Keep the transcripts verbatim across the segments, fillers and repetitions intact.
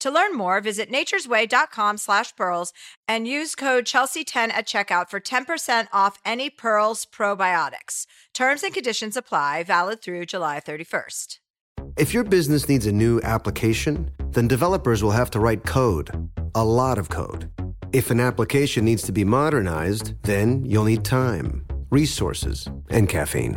To learn more, visit naturesway.com slash pearls and use code Chelsea ten at checkout for ten percent off any Pearls probiotics. Terms and conditions apply, valid through July thirty-first. If your business needs a new application, then developers will have to write code, a lot of code. If an application needs to be modernized, then you'll need time, resources, and caffeine.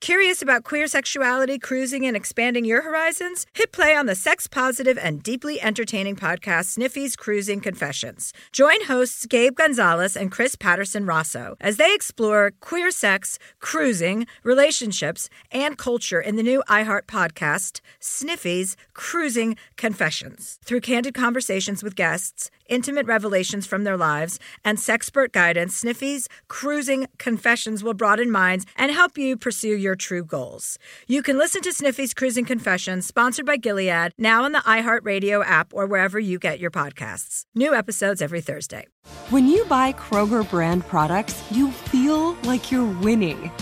Curious about queer sexuality, cruising, and expanding your horizons? Hit play on the sex-positive and deeply entertaining podcast Sniffy's Cruising Confessions. Join hosts Gabe Gonzalez and Chris Patterson-Rosso as they explore queer sex, cruising, relationships, and culture in the new iHeart podcast Sniffy's Cruising Confessions. Through candid conversations with guests, intimate revelations from their lives, and sexpert guidance, Sniffy's Cruising Confessions will broaden minds and help you pursue your true goals. You can listen to Sniffy's Cruising Confessions, sponsored by Gilead, now on the iHeartRadio app or wherever you get your podcasts. New episodes every Thursday. When you buy Kroger brand products, you feel like you're winning.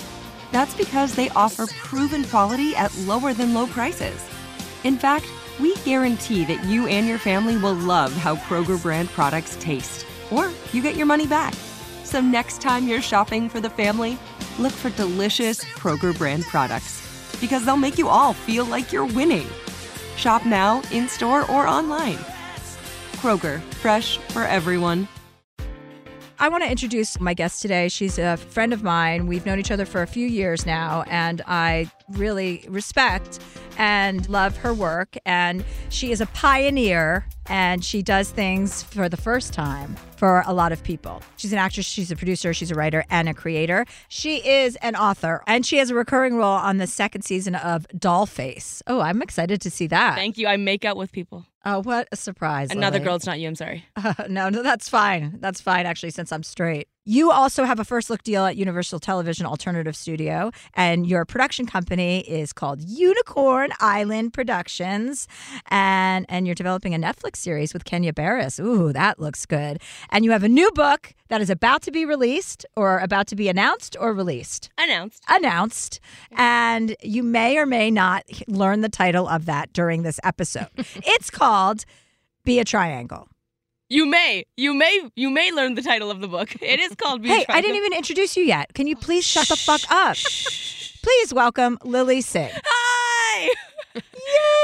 That's because they offer proven quality at lower than low prices. In fact, we guarantee that you and your family will love how Kroger brand products taste, or you get your money back. So next time you're shopping for the family, look for delicious Kroger brand products, because they'll make you all feel like you're winning. Shop now, in-store, or online. Kroger, fresh for everyone. I want to introduce my guest today. She's a friend of mine. We've known each other for a few years now, and I really respect and love her work. And she is a pioneer, and she does things for the first time for a lot of people. She's an actress, she's a producer, she's a writer, and a creator. She is an author, and she has a recurring role on the second season of Dollface. Oh, I'm excited to see that. Thank you. I make out with people. Oh, what a surprise. Another Lily. Girl, it's not you, I'm sorry. Uh, no, no, that's fine. That's fine, actually, since I'm straight. You also have a first look deal at Universal Television Alternative Studio, and your production company is called Unicorn Island Productions, and, and you're developing a Netflix series with Kenya Barris. Ooh, that looks good. And you have a new book that is about to be released, or about to be announced or released? Announced. Announced. And you may or may not learn the title of that during this episode. It's called Be a Triangle. You may, you may, you may learn the title of the book. It is called Be a Triangle. Hey, I didn't even introduce you yet. Can you please shut the fuck up? Please welcome Lily Singh. Hi! Yay!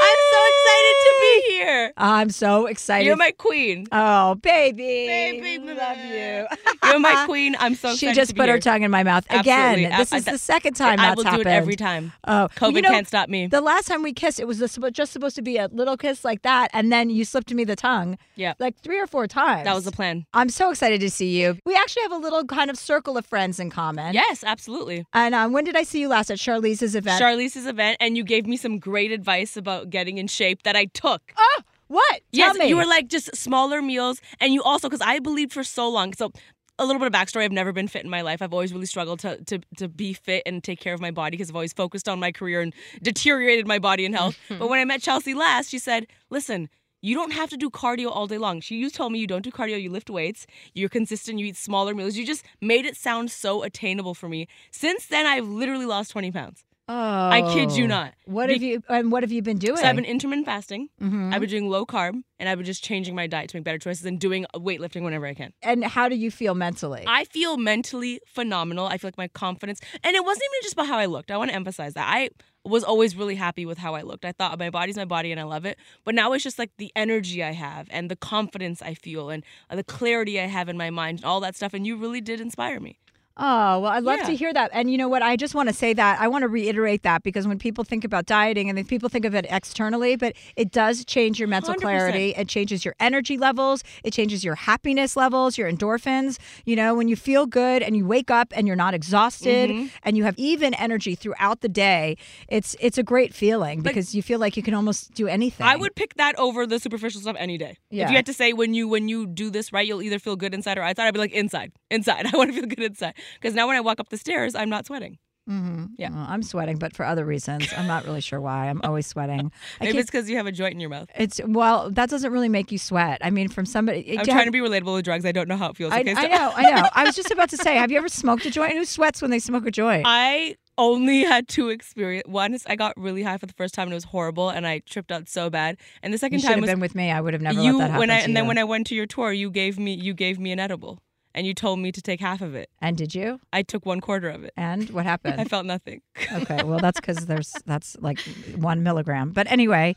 I'm so excited to be here. I'm so excited. You're my queen. Oh, baby. Baby, love you. You're my queen. I'm so excited to be here. She just put her tongue in my mouth again. Absolutely. This I, is I, the second time I that's happened. I will do it every time. Oh, COVID you know, can't stop me. The last time we kissed, it was just supposed to be a little kiss like that, and then you slipped me the tongue. Yeah, like three or four times. That was the plan. I'm so excited to see you. We actually have a little kind of circle of friends in common. Yes, absolutely. And um, when did I see you last? At Charlize's event. Charlize's event, and you gave me some great advice about getting in shape that I took. Oh, what? Tell yes, me. You were like just smaller meals, and you also, because I believed for so long, so a little bit of backstory, I've never been fit in my life. I've always really struggled to to, to be fit and take care of my body because I've always focused on my career and deteriorated my body and health. But when I met Chelsea last, she said, listen, you don't have to do cardio all day long. She, you told me you don't do cardio, you lift weights, you're consistent, you eat smaller meals. You just made it sound so attainable for me. Since then, I've literally lost twenty pounds. Oh, I kid you not. What Be- have you and what have you been doing? So I've been intermittent fasting. Mm-hmm. I've been doing low carb, and I've been just changing my diet to make better choices and doing weightlifting whenever I can. And how do you feel mentally? I feel mentally phenomenal. I feel like my confidence, and it wasn't even just about how I looked. I want to emphasize that I was always really happy with how I looked. I thought my body's my body, and I love it. But now it's just like the energy I have, and the confidence I feel, and the clarity I have in my mind, and all that stuff. And you really did inspire me. Oh, well, I'd love yeah. to hear that. And you know what? I just want to say that. I want to reiterate that, because when people think about dieting, and then people think of it externally, but it does change your mental one hundred percent clarity. It changes your energy levels. It changes your happiness levels, your endorphins. You know, when you feel good and you wake up and you're not exhausted mm-hmm. and you have even energy throughout the day, it's it's a great feeling, because like, you feel like you can almost do anything. I would pick that over the superficial stuff any day. Yeah. If you had to say when you when you do this right, you'll either feel good inside or outside, I'd be like, inside, inside. I want to feel good inside. Because now when I walk up the stairs, I'm not sweating. Mm-hmm. Yeah, well, I'm sweating, but for other reasons. I'm not really sure why. I'm always sweating. Maybe it's because you have a joint in your mouth. It's well, that doesn't really make you sweat. I mean, from somebody. It, I'm trying have, to be relatable with drugs. I don't know how it feels. I, okay, so. I know. I know. I was just about to say, have you ever smoked a joint? Who sweats when they smoke a joint? I only had two experience. One is I got really high for the first time, and it was horrible, and I tripped out so bad. And the second you time have was been with me. I would have never you, let that happen. When I, to and you. Then when I went to your tour, you gave me you gave me an edible. And you told me to take half of it. And did you? I took one quarter of it. And what happened? I felt nothing. Okay, well, that's because there's that's like one milligram. But anyway,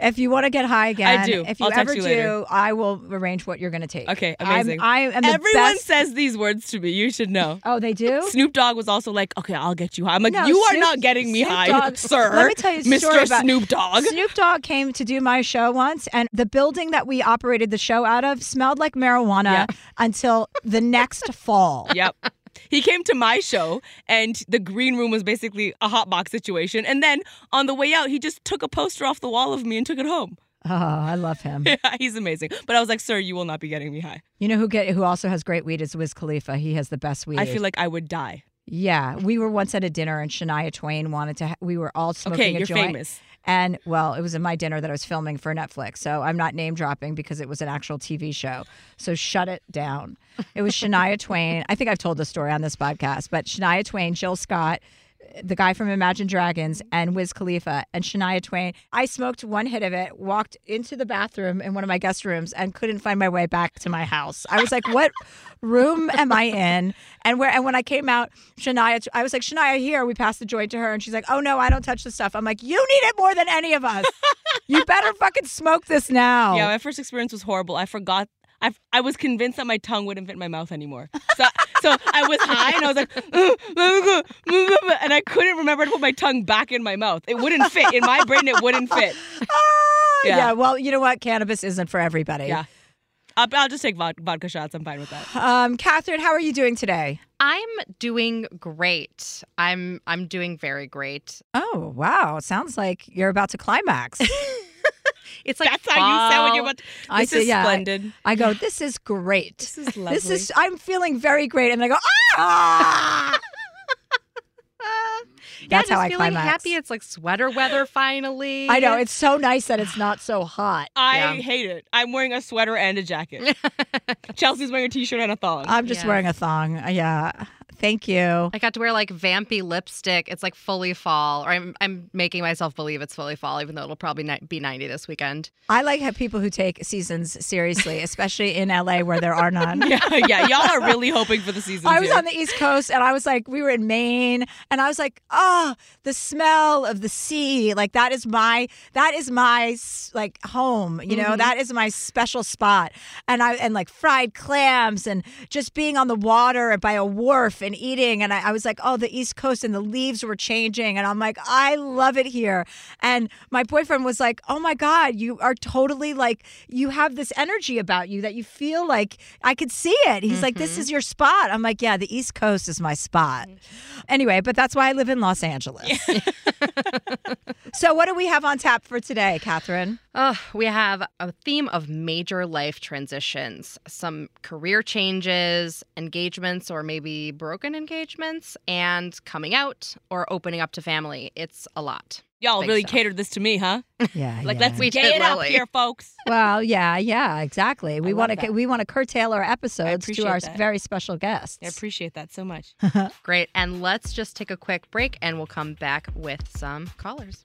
if you want to get high again, I do. If you I'll ever you do, later. I will arrange what you're going to take. Okay, amazing. I'm, I am the Everyone best. says these words to me. You should know. Oh, they do? Snoop Dogg was also like, okay, I'll get you high. I'm like, no, you Snoop, are not getting me Snoop high, Dogg, sir. Let me tell you a Mister story about, Snoop Dogg. Snoop Dogg came to do my show once, and the building that we operated the show out of smelled like marijuana yeah. until the next fall. Yep. He came to my show, and the green room was basically a hot box situation. And then on the way out, he just took a poster off the wall of me and took it home. Oh, I love him. Yeah, he's amazing. But I was like, sir, you will not be getting me high. You know who get who also has great weed is Wiz Khalifa. He has the best weed. I feel like I would die. Yeah. We were once at a dinner, and Shania Twain wanted to ha- – we were all smoking okay, a joint. Okay, you're famous. And, well, it was in my dinner that I was filming for Netflix, so I'm not name-dropping because it was an actual T V show. So shut it down. It was Shania Twain. I think I've told the story on this podcast, but Shania Twain, Jill Scott, the guy from Imagine Dragons, and Wiz Khalifa, and Shania Twain. I smoked one hit of it, walked into the bathroom in one of my guest rooms, and couldn't find my way back to my house. I was like, what room am I in? And where? And when I came out, Shania, I was like, Shania, here. We passed the joint to her, and she's like, oh, no, I don't touch the stuff. I'm like, you need it more than any of us. You better fucking smoke this now. Yeah, my first experience was horrible. I forgot. I I was convinced that my tongue wouldn't fit in my mouth anymore. So so I was high, and I was like, and I couldn't remember to put my tongue back in my mouth. It wouldn't fit. In my brain, it wouldn't fit. Yeah, yeah well, you know what? Cannabis isn't for everybody. Yeah. I'll, I'll just take vodka shots. I'm fine with that. Um, Catherine, how are you doing today? I'm doing great. I'm I'm doing very great. Oh, wow. Sounds like you're about to climax. It's like that's fall. How you sound when you're about to. I this say, is yeah, splendid. I, I go, this is great. This is lovely. This is. I'm feeling very great, and I go, ah. That's yeah, how I feeling climax. Happy. It's like sweater weather finally. I know. It's so nice that it's not so hot. I yeah. hate it. I'm wearing a sweater and a jacket. Chelsea's wearing a t-shirt and a thong. I'm just yeah. wearing a thong. Yeah. Thank you. I got to wear like vampy lipstick. It's like fully fall. Or I'm I'm making myself believe it's fully fall, even though it'll probably ni- be ninety this weekend. I like how people who take seasons seriously, especially in L A where there are none. yeah, yeah, y'all are really hoping for the seasons. I was here. on the East Coast, and I was like, we were in Maine, and I was like, oh, the smell of the sea, like that is my that is my like home, you know, mm-hmm. that is my special spot, and I and like fried clams and just being on the water by a wharf. And eating, and I, I was like, oh, the East Coast, and the leaves were changing, and I'm like, I love it here. And my boyfriend was like, oh my God, you are totally like, you have this energy about you that you feel like, I could see it. He's mm-hmm. like, this is your spot. I'm like, yeah, the East Coast is my spot. Anyway, but that's why I live in Los Angeles. Yeah. So what do we have on tap for today, Catherine? Oh, we have a theme of major life transitions, some career changes, engagements, or maybe broken broken engagements and coming out or opening up to family. It's a lot. Y'all really so. catered this to me, huh? Yeah, like yeah. let's we gay it up here, folks. Well, yeah, yeah, exactly. We want to we want to curtail our episodes to our that. very special guests. I appreciate that so much. Great, and let's just take a quick break, and we'll come back with some callers.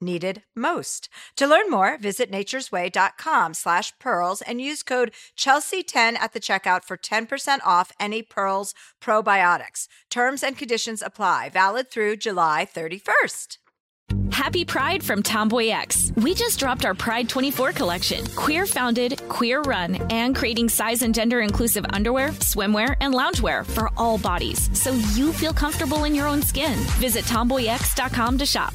needed most. To learn more, visit naturesway dot com slash pearls and use code Chelsea ten at the checkout for ten percent off any Pearls probiotics. Terms and conditions apply. Valid through July thirty-first. Happy Pride from TomboyX. We just dropped our Pride twenty-four collection. Queer founded, queer run, and creating size and gender inclusive underwear, swimwear, and loungewear for all bodies, so you feel comfortable in your own skin. Visit tomboy x dot com to shop.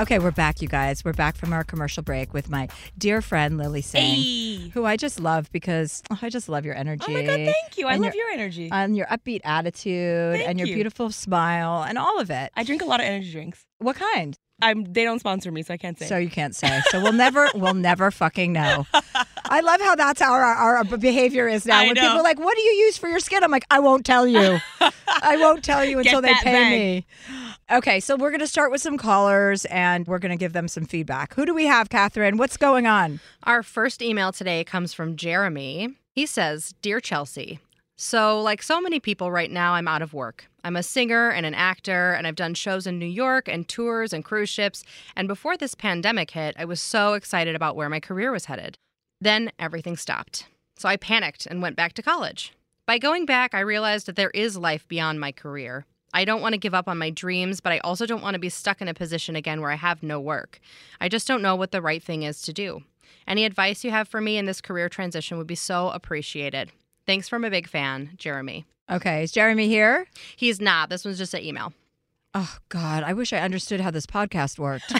Okay, we're back, you guys. We're back from our commercial break with my dear friend, Lily Singh, hey. who I just love because oh, I just love your energy. Oh, my God, thank you. I love your, your energy. And your upbeat attitude thank and your you. beautiful smile and all of it. I drink a lot of energy drinks. What kind? I'm, they don't sponsor me, so I can't say. So you can't say. So we'll never, we'll never fucking know. I love how that's how our, our behavior is now. I when know. people are like, what do you use for your skin? I'm like, I won't tell you. I won't tell you until they pay bag. me. Okay, so we're going to start with some callers, and we're going to give them some feedback. Who do we have, Catherine? What's going on? Our first email today comes from Jeremy. He says, Dear Chelsea, so like so many people right now, I'm out of work. I'm a singer and an actor, and I've done shows in New York and tours and cruise ships. And before this pandemic hit, I was so excited about where my career was headed. Then everything stopped. So I panicked and went back to college. By going back, I realized that there is life beyond my career. I don't want to give up on my dreams, but I also don't want to be stuck in a position again where I have no work. I just don't know what the right thing is to do. Any advice you have for me in this career transition would be so appreciated. Thanks from a big fan, Jeremy. Okay, is Jeremy here? He's not. This one's just an email. Oh, God, I wish I understood how this podcast worked.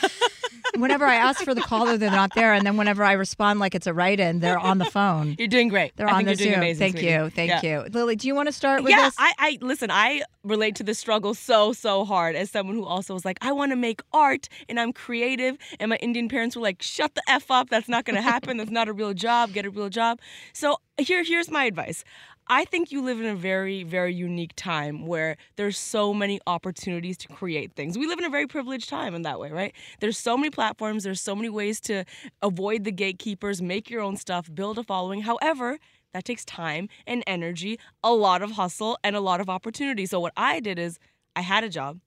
Whenever I ask for the caller, they're not there. And then whenever I respond like it's a write-in, they're on the phone. You're doing great. They're I on the Zoom. Amazing, Thank sweetie. you. Thank yeah. you. Lily, do you want to start with yeah, this? Yeah, I, I, listen, I relate to this struggle so, so hard as someone who also was like, I want to make art and I'm creative. And my Indian parents were like, shut the F up. That's not going to happen. That's not a real job. Get a real job. So here, here's my advice. I think you live in a very, very unique time where there's so many opportunities to create things. We live in a very privileged time in that way, right? There's so many platforms. There's so many ways to avoid the gatekeepers, make your own stuff, build a following. However, that takes time and energy, a lot of hustle, and a lot of opportunity. So what I did is I had a job.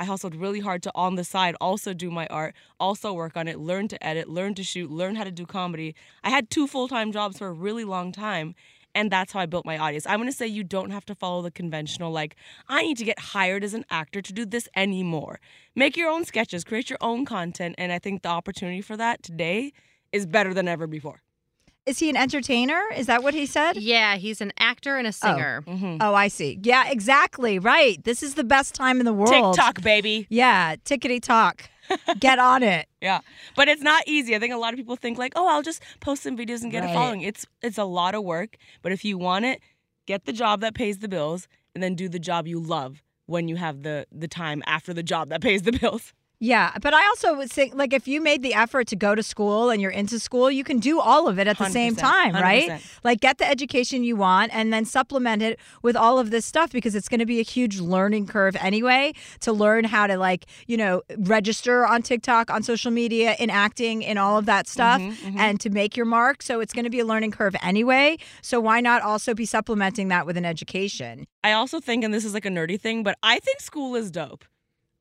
I I hustled really hard to, on the side, also do my art, also work on it, learn to edit, learn to shoot, learn how to do comedy. I had two full-time jobs for a really long time, and that's how I built my audience. I'm going to say you don't have to follow the conventional, like, I need to get hired as an actor to do this anymore. Make your own sketches, create your own content, and I think the opportunity for that today is better than ever before. Is he an entertainer? Is that what he said? Yeah, he's an actor and a singer. Oh, mm-hmm. oh I see. Yeah, exactly. Right. This is the best time in the world. TikTok, baby. Yeah, tickety-tock. Get on it. Yeah. But it's not easy. I think a lot of people think like, oh, I'll just post some videos and get right. a following. It's it's a lot of work. But if you want it, get the job that pays the bills and then do the job you love when you have the, the time after the job that pays the bills. Yeah. But I also would think, like, if you made the effort to go to school and you're into school, you can do all of it at the same time, right? one hundred percent. Like, get the education you want and then supplement it with all of this stuff, because it's going to be a huge learning curve anyway to learn how to, like, you know, register on TikTok, on social media, in acting, in all of that stuff, mm-hmm, mm-hmm. and to make your mark. So it's going to be a learning curve anyway. So why not also be supplementing that with an education? I also think, and this is like a nerdy thing, but I think school is dope.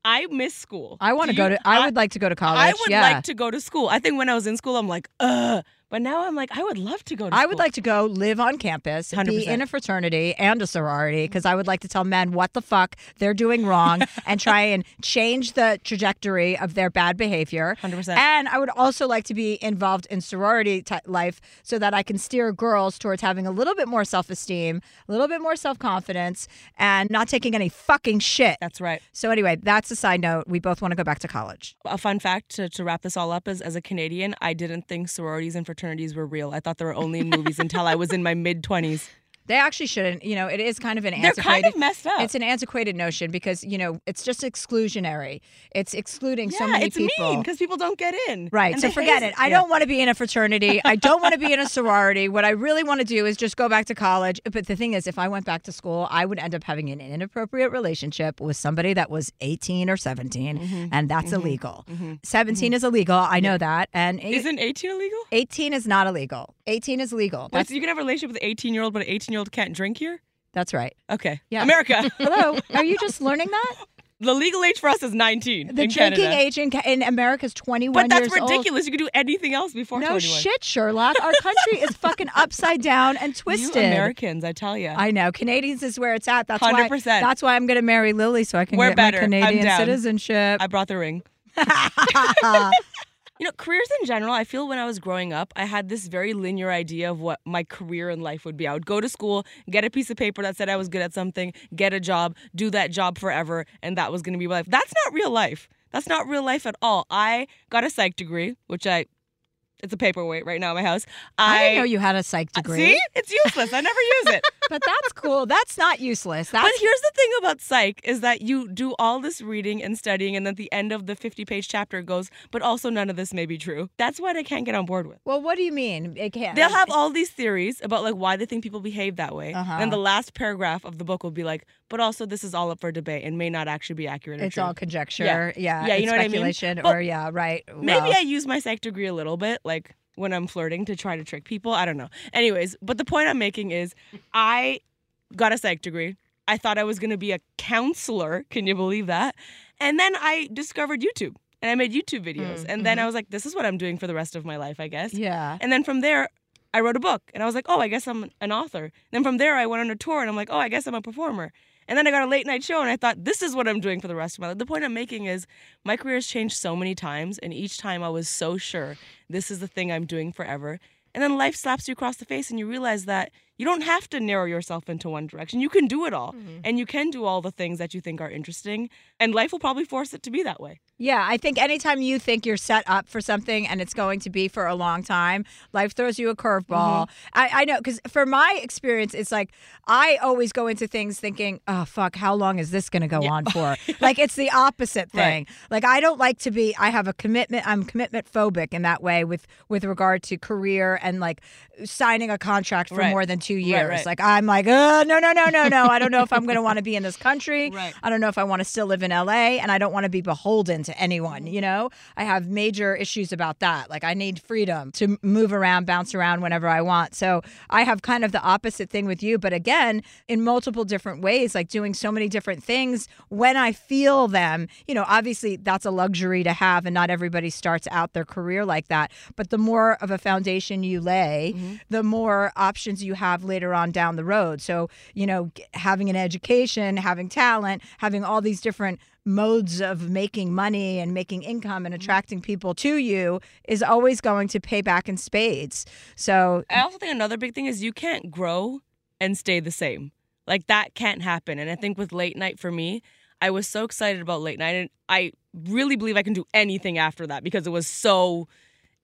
I miss school. I want to go to, I, I would like to go to college. I would yeah. like to go to school. I think when I was in school, I'm like, ugh. But now I'm like, I would love to go to I school. I would like to go live on campus, one hundred percent. Be in a fraternity and a sorority, because I would like to tell men what the fuck they're doing wrong and try and change the trajectory of their bad behavior. one hundred percent. And I would also like to be involved in sorority t- life so that I can steer girls towards having a little bit more self-esteem, a little bit more self-confidence, and not taking any fucking shit. That's right. So anyway, that's a side note. We both want to go back to college. A fun fact to, to wrap this all up is, as a Canadian, I didn't think sororities and fraternities were real. I thought they were only in movies until I was in my mid-twenties. They actually shouldn't. You know, it is kind of an antiquated... They're kind of messed up. It's an antiquated notion because, you know, it's just exclusionary. It's excluding yeah, so many people. Yeah, it's mean because people don't get in. Right, so forget it. it. I yeah. don't want to be in a fraternity. I don't want to be in a sorority. What I really want to do is just go back to college. But the thing is, if I went back to school, I would end up having an inappropriate relationship with somebody that was eighteen or seventeen, mm-hmm. and that's mm-hmm. illegal. Mm-hmm. seventeen mm-hmm. is illegal. I know yeah. that. And eight, Isn't eighteen illegal? eighteen is not illegal. eighteen is legal. Wait, so you can have a relationship with an eighteen-year-old, but an eighteen-year-old can't drink here? That's right. Okay. Yeah. America. Hello. Are you just learning that? The legal age for us is nineteen. The drinking age in, in America is twenty-one years old. But that's ridiculous. Old. You can do anything else before no twenty-one. No shit, Sherlock. Our country is fucking upside down and twisted. You Americans, I tell you. I know. Canadians is where it's at. That's one hundred percent. Why, that's why I'm going to marry Lily, so I can We're get better. my Canadian citizenship. I brought the ring. You know, careers in general, I feel when I was growing up, I had this very linear idea of what my career in life would be. I would go to school, get a piece of paper that said I was good at something, get a job, do that job forever, and that was going to be my life. That's not real life. That's not real life at all. I got a psych degree, which I... It's a paperweight right now in my house. I, I didn't know you had a psych degree. See? It's useless. I never use it. But that's cool. That's not useless. That's... But here's the thing about psych is that you do all this reading and studying, and at the end of the fifty-page chapter it goes, but also none of this may be true. That's what I can't get on board with. Well, what do you mean? It can't. They'll have all these theories about like why they think people behave that way. Uh-huh. And the last paragraph of the book will be like, but also this is all up for debate and may not actually be accurate or it's true. All conjecture. Yeah. Yeah, yeah, you know what I mean? Speculation or, but yeah, right. Well. Maybe I use my psych degree a little bit, like, like when I'm flirting to try to trick people. I don't know. Anyways, but the point I'm making is I got a psych degree. I thought I was going to be a counselor. Can you believe that? And then I discovered YouTube and I made YouTube videos. Mm-hmm. And then I was like, this is what I'm doing for the rest of my life, I guess. Yeah. And then from there, I wrote a book and I was like, oh, I guess I'm an author. And then from there, I went on a tour and I'm like, oh, I guess I'm a performer. And then I got a late night show and I thought, this is what I'm doing for the rest of my life. The point I'm making is my career has changed so many times, and each time I was so sure this is the thing I'm doing forever. And then life slaps you across the face and you realize that you don't have to narrow yourself into one direction. You can do it all. Mm-hmm. And you can do all the things that you think are interesting. And life will probably force it to be that way. Yeah, I think anytime you think you're set up for something and it's going to be for a long time, life throws you a curveball. Mm-hmm. I, I know, because for my experience, it's like I always go into things thinking, oh, fuck, how long is this going to go yeah. on for? Like, it's the opposite thing. Right. Like, I don't like to be, I have a commitment, I'm commitment phobic in that way with, with regard to career and, like, signing a contract for right. more than two years. Right, right. Like, I'm like, oh, no, no, no, no, no. I don't know if I'm going to want to be in this country. Right. I don't know if I want to still live in L A, and I don't want to be beholden to to anyone, you know? I have major issues about that. Like, I need freedom to move around, bounce around whenever I want. So I have kind of the opposite thing with you, but again, in multiple different ways, like doing so many different things when I feel them. You know, obviously that's a luxury to have, and not everybody starts out their career like that. But the more of a foundation you lay, mm-hmm. the more options you have later on down the road. So, you know, having an education, having talent, having all these different modes of making money and making income and attracting people to you is always going to pay back in spades. So I also think another big thing is you can't grow and stay the same. Like, that can't happen. And I think with late night, for me, I was so excited about late night, and I really believe I can do anything after that because it was so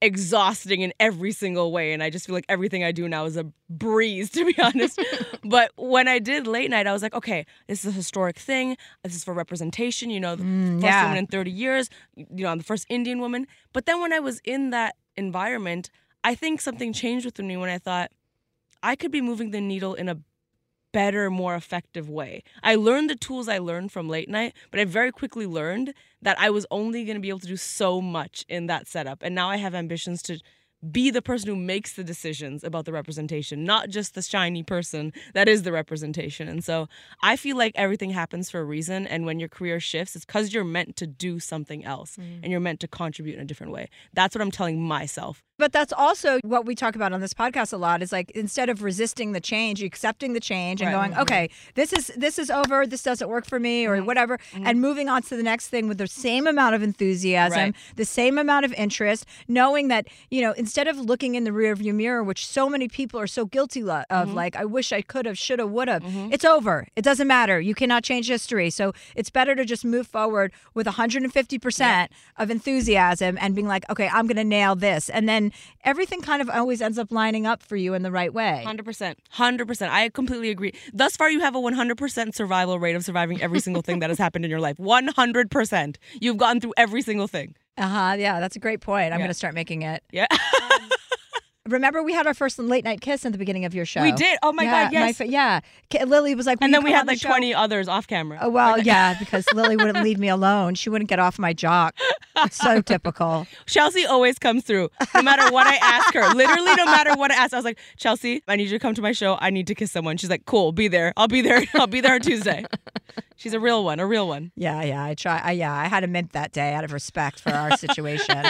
exhausting in every single way, and I just feel like everything I do now is a breeze, to be honest. But when I did late night, I was like, okay, this is a historic thing. This is for representation, you know, the mm, first yeah. woman in thirty years, you know, I'm the first Indian woman. But then when I was in that environment, I think something changed within me when I thought I could be moving the needle in a better, more effective way. I learned the tools I learned from late night, but I very quickly learned that I was only going to be able to do so much in that setup. And now I have ambitions to be the person who makes the decisions about the representation, not just the shiny person that is the representation. And so I feel like everything happens for a reason. And when your career shifts, it's because you're meant to do something else mm. and you're meant to contribute in a different way. That's what I'm telling myself. But that's also what we talk about on this podcast a lot, is like, instead of resisting the change, accepting the change and right. going, mm-hmm. okay, this is this is over, this doesn't work for me or mm-hmm. whatever, mm-hmm. and moving on to the next thing with the same amount of enthusiasm, right. the same amount of interest, knowing that, you know, instead of looking in the rearview mirror, which so many people are so guilty of, mm-hmm. like, I wish I could have, should have, would have, mm-hmm. it's over. It doesn't matter. You cannot change history. So it's better to just move forward with one hundred fifty percent yeah. of enthusiasm and being like, okay, I'm going to nail this. And then everything kind of always ends up lining up for you in the right way. one hundred percent. one hundred percent. I completely agree. Thus far, you have a one hundred percent survival rate of surviving every single thing that has happened in your life. one hundred percent. You've gotten through every single thing. Uh-huh. Yeah, that's a great point. I'm yeah. going to start making it. Yeah. Remember, we had our first late night kiss at the beginning of your show. We did. Oh my yeah, God, yes. My, yeah. Lily was like, and then we had like twenty others off camera. Oh, well, yeah, because Lily wouldn't leave me alone. She wouldn't get off my jock. It's so typical. Chelsea always comes through, no matter what I ask her. Literally, no matter what I ask, I was like, Chelsea, I need you to come to my show. I need to kiss someone. She's like, cool, be there. I'll be there. I'll be there on Tuesday. She's a real one, a real one. Yeah, yeah. I try. I, yeah, I had a mint that day out of respect for our situation.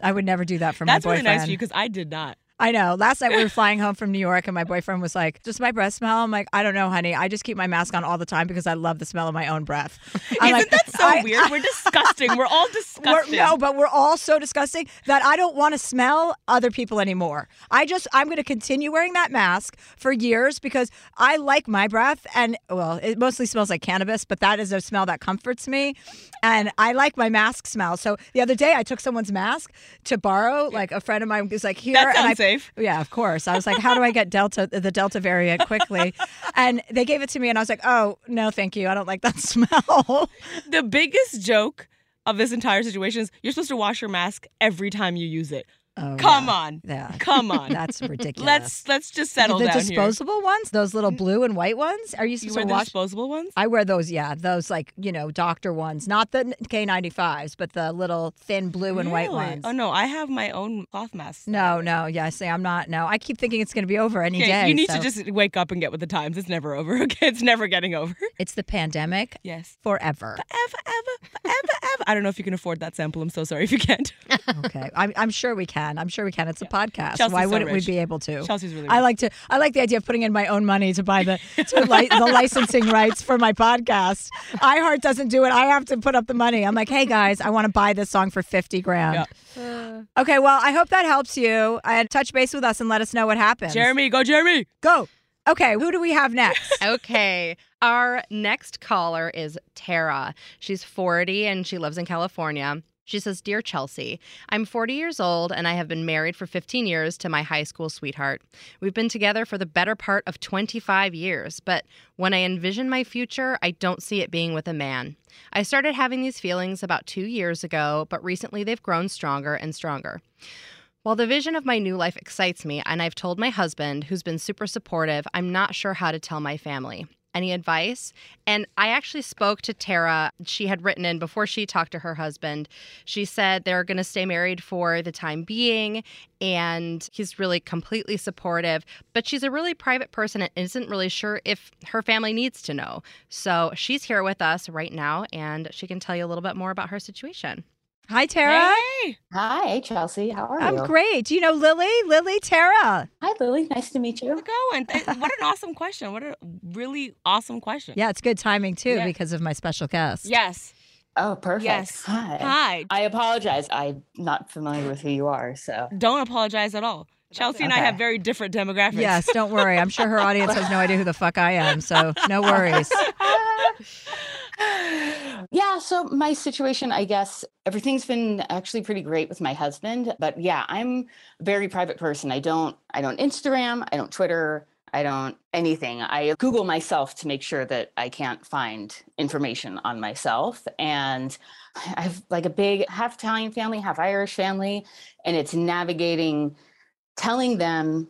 I would never do that for That's my boyfriend. That's really nice for you because I did not. I know. Last night we were flying home from New York and my boyfriend was like, does my breath smell? I'm like, I don't know, honey. I just keep my mask on all the time because I love the smell of my own breath. I'm Isn't like, that so I, weird? I, we're disgusting. We're all disgusting. We're, no, but we're all so disgusting that I don't want to smell other people anymore. I just, I'm going to continue wearing that mask for years because I like my breath. And, well, it mostly smells like cannabis, but that is a smell that comforts me. And I like my mask smell. So the other day I took someone's mask to borrow. Like a friend of mine was like, here. That sounds safe. Yeah, of course. I was like, how do I get Delta, the Delta variant quickly? And they gave it to me and I was like, oh, no, thank you. I don't like that smell. The biggest joke of this entire situation is you're supposed to wash your mask every time you use it. Oh, come yeah. on. Yeah. Come on. That's ridiculous. Let's let's just settle the down here. The disposable ones? Those little blue and white ones? Are you supposed you wear to wash? The disposable ones? I wear those, yeah. Those, like, you know, doctor ones. Not the K ninety-fives, but the little thin blue really? and white ones. Oh, no. I have my own cloth mask. No, no. Yeah, see, I'm not. No. I keep thinking it's going to be over any okay, day. You need so. to just wake up and get with the times. It's never over. Okay? It's never getting over. It's the pandemic. Yes. Forever. Forever, ever, forever, ever. I don't know if you can afford that sample. I'm so sorry if you can't. Okay. I'm, I'm sure we can. I'm sure we can. It's a yeah. podcast. Chelsea's Why wouldn't so we be able to? Chelsea's really rich. I like to. I like the idea of putting in my own money to buy the to li- the licensing rights for my podcast. iHeart doesn't do it. I have to put up the money. I'm like, hey guys, I want to buy this song for fifty grand. Yeah. Uh, okay, well, I hope that helps you. And touch base with us and let us know what happens. Jeremy, go, Jeremy, go. Okay, who do we have next? Okay. Our next caller is Tara. She's forty and she lives in California. She says, Dear Chelsea, I'm forty years old and I have been married for fifteen years to my high school sweetheart. We've been together for the better part of twenty-five years, but when I envision my future, I don't see it being with a man. I started having these feelings about two years ago, but recently they've grown stronger and stronger. While the vision of my new life excites me and I've told my husband, who's been super supportive, I'm not sure how to tell my family. any advice. And I actually spoke to Tara. She had written in before she talked to her husband. She said they're going to stay married for the time being, and he's really completely supportive. But she's a really private person and isn't really sure if her family needs to know. So she's here with us right now, and she can tell you a little bit more about her situation. Hi, Tara. Hey. Hi, Chelsea. How are I'm you? I'm great. Do you know Lily? Lily, Tara. Hi, Lily. Nice to meet you. How's it going? What an awesome question. What a really awesome question. Yeah, it's good timing, too, yeah. because of my special guest. Yes. Oh, perfect. Yes. Hi. Hi. I apologize. I'm not familiar with who you are, so. Don't apologize at all. Chelsea and okay. I have very different demographics. Yes, don't worry. I'm sure her audience has no idea who the fuck I am, so no worries. Yeah, so my situation, I guess, everything's been actually pretty great with my husband. But yeah, I'm a very private person. I don't I don't Instagram, I don't Twitter, I don't anything. I Google myself to make sure that I can't find information on myself. And I have like a big half Italian family, half Irish family, and it's navigating telling them,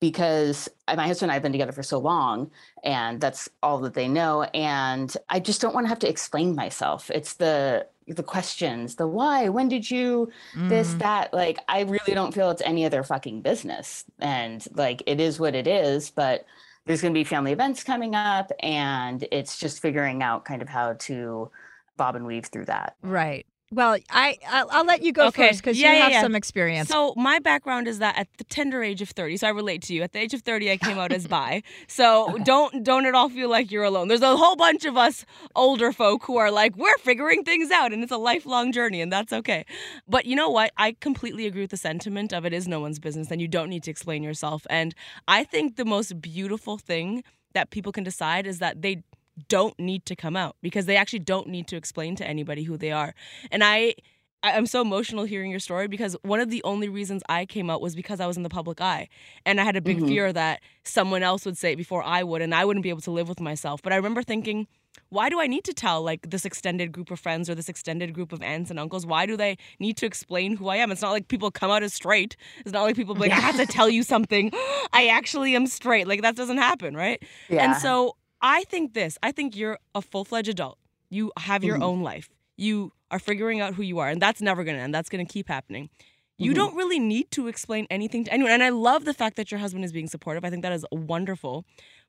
because my husband and I have been together for so long, and that's all that they know. And I just don't want to have to explain myself. It's the the questions, the why, when did you, mm. this, that. Like, I really don't feel it's any of their fucking business. And like, it is what it is, but there's going to be family events coming up, and it's just figuring out kind of how to bob and weave through that. Right. Well, I, I'll, I'll let you go okay. first because yeah, you yeah, have yeah. some experience. So my background is that at the tender age of thirty, so I relate to you. At the age of thirty, I came out as bi. So okay. don't don't at all feel like you're alone. There's a whole bunch of us older folk who are like, we're figuring things out, and it's a lifelong journey, and that's okay. But you know what? I completely agree with the sentiment of it is no one's business, and you don't need to explain yourself. And I think the most beautiful thing that people can decide is that they don't need to come out, because they actually don't need to explain to anybody who they are. And I, I'm so emotional hearing your story, because one of the only reasons I came out was because I was in the public eye, and I had a big mm-hmm. fear that someone else would say it before I would, and I wouldn't be able to live with myself. But I remember thinking, why do I need to tell like this extended group of friends or this extended group of aunts and uncles? Why do they need to explain who I am? It's not like people come out as straight. It's not like people like, yeah. I have to tell you something. I actually am straight. Like, that doesn't happen, right? Yeah. And so I think this, I think you're a full-fledged adult. You have your mm-hmm. own life. You are figuring out who you are, and that's never going to end. That's going to keep happening. You mm-hmm. don't really need to explain anything to anyone. And I love the fact that your husband is being supportive. I think that is wonderful.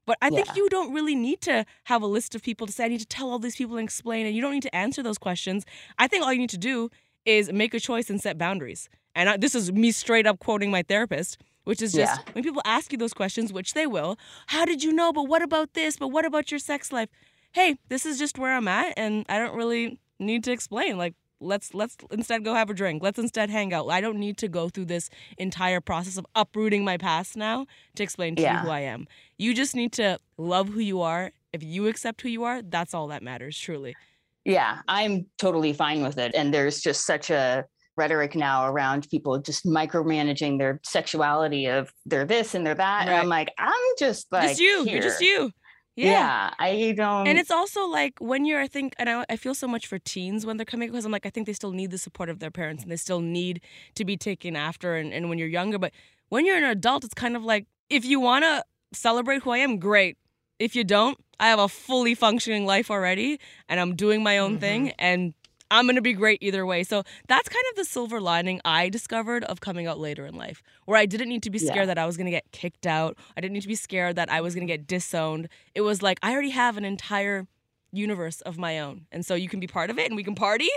But I yeah. think you don't really need to have a list of people to say, I need to tell all these people and explain, and you don't need to answer those questions. I think all you need to do is make a choice and set boundaries. And I, this is me straight up quoting my therapist, which is just, yeah. when people ask you those questions, which they will, how did you know, but what about this, but what about your sex life? Hey, this is just where I'm at, and I don't really need to explain. Like, let's let's instead go have a drink. Let's instead hang out. I don't need to go through this entire process of uprooting my past now to explain to yeah. you who I am. You just need to love who you are. If you accept who you are, that's all that matters, truly. Yeah, I'm totally fine with it. And there's just such a rhetoric now around people just micromanaging their sexuality of they're this and they're that. Right. And I'm like, I'm just like, just you, here. You're just you. Yeah. yeah, I don't. And it's also like when you're, I think, and I, I feel so much for teens when they're coming, because I'm like, I think they still need the support of their parents, and they still need to be taken after. And, and when you're younger, but when you're an adult, it's kind of like, if you want to celebrate who I am, great. If you don't, I have a fully functioning life already, and I'm doing my own mm-hmm. thing, and I'm going to be great either way. So that's kind of the silver lining I discovered of coming out later in life, where I didn't need to be scared yeah. that I was going to get kicked out. I didn't need to be scared that I was going to get disowned. It was like, I already have an entire universe of my own. And so you can be part of it, and we can party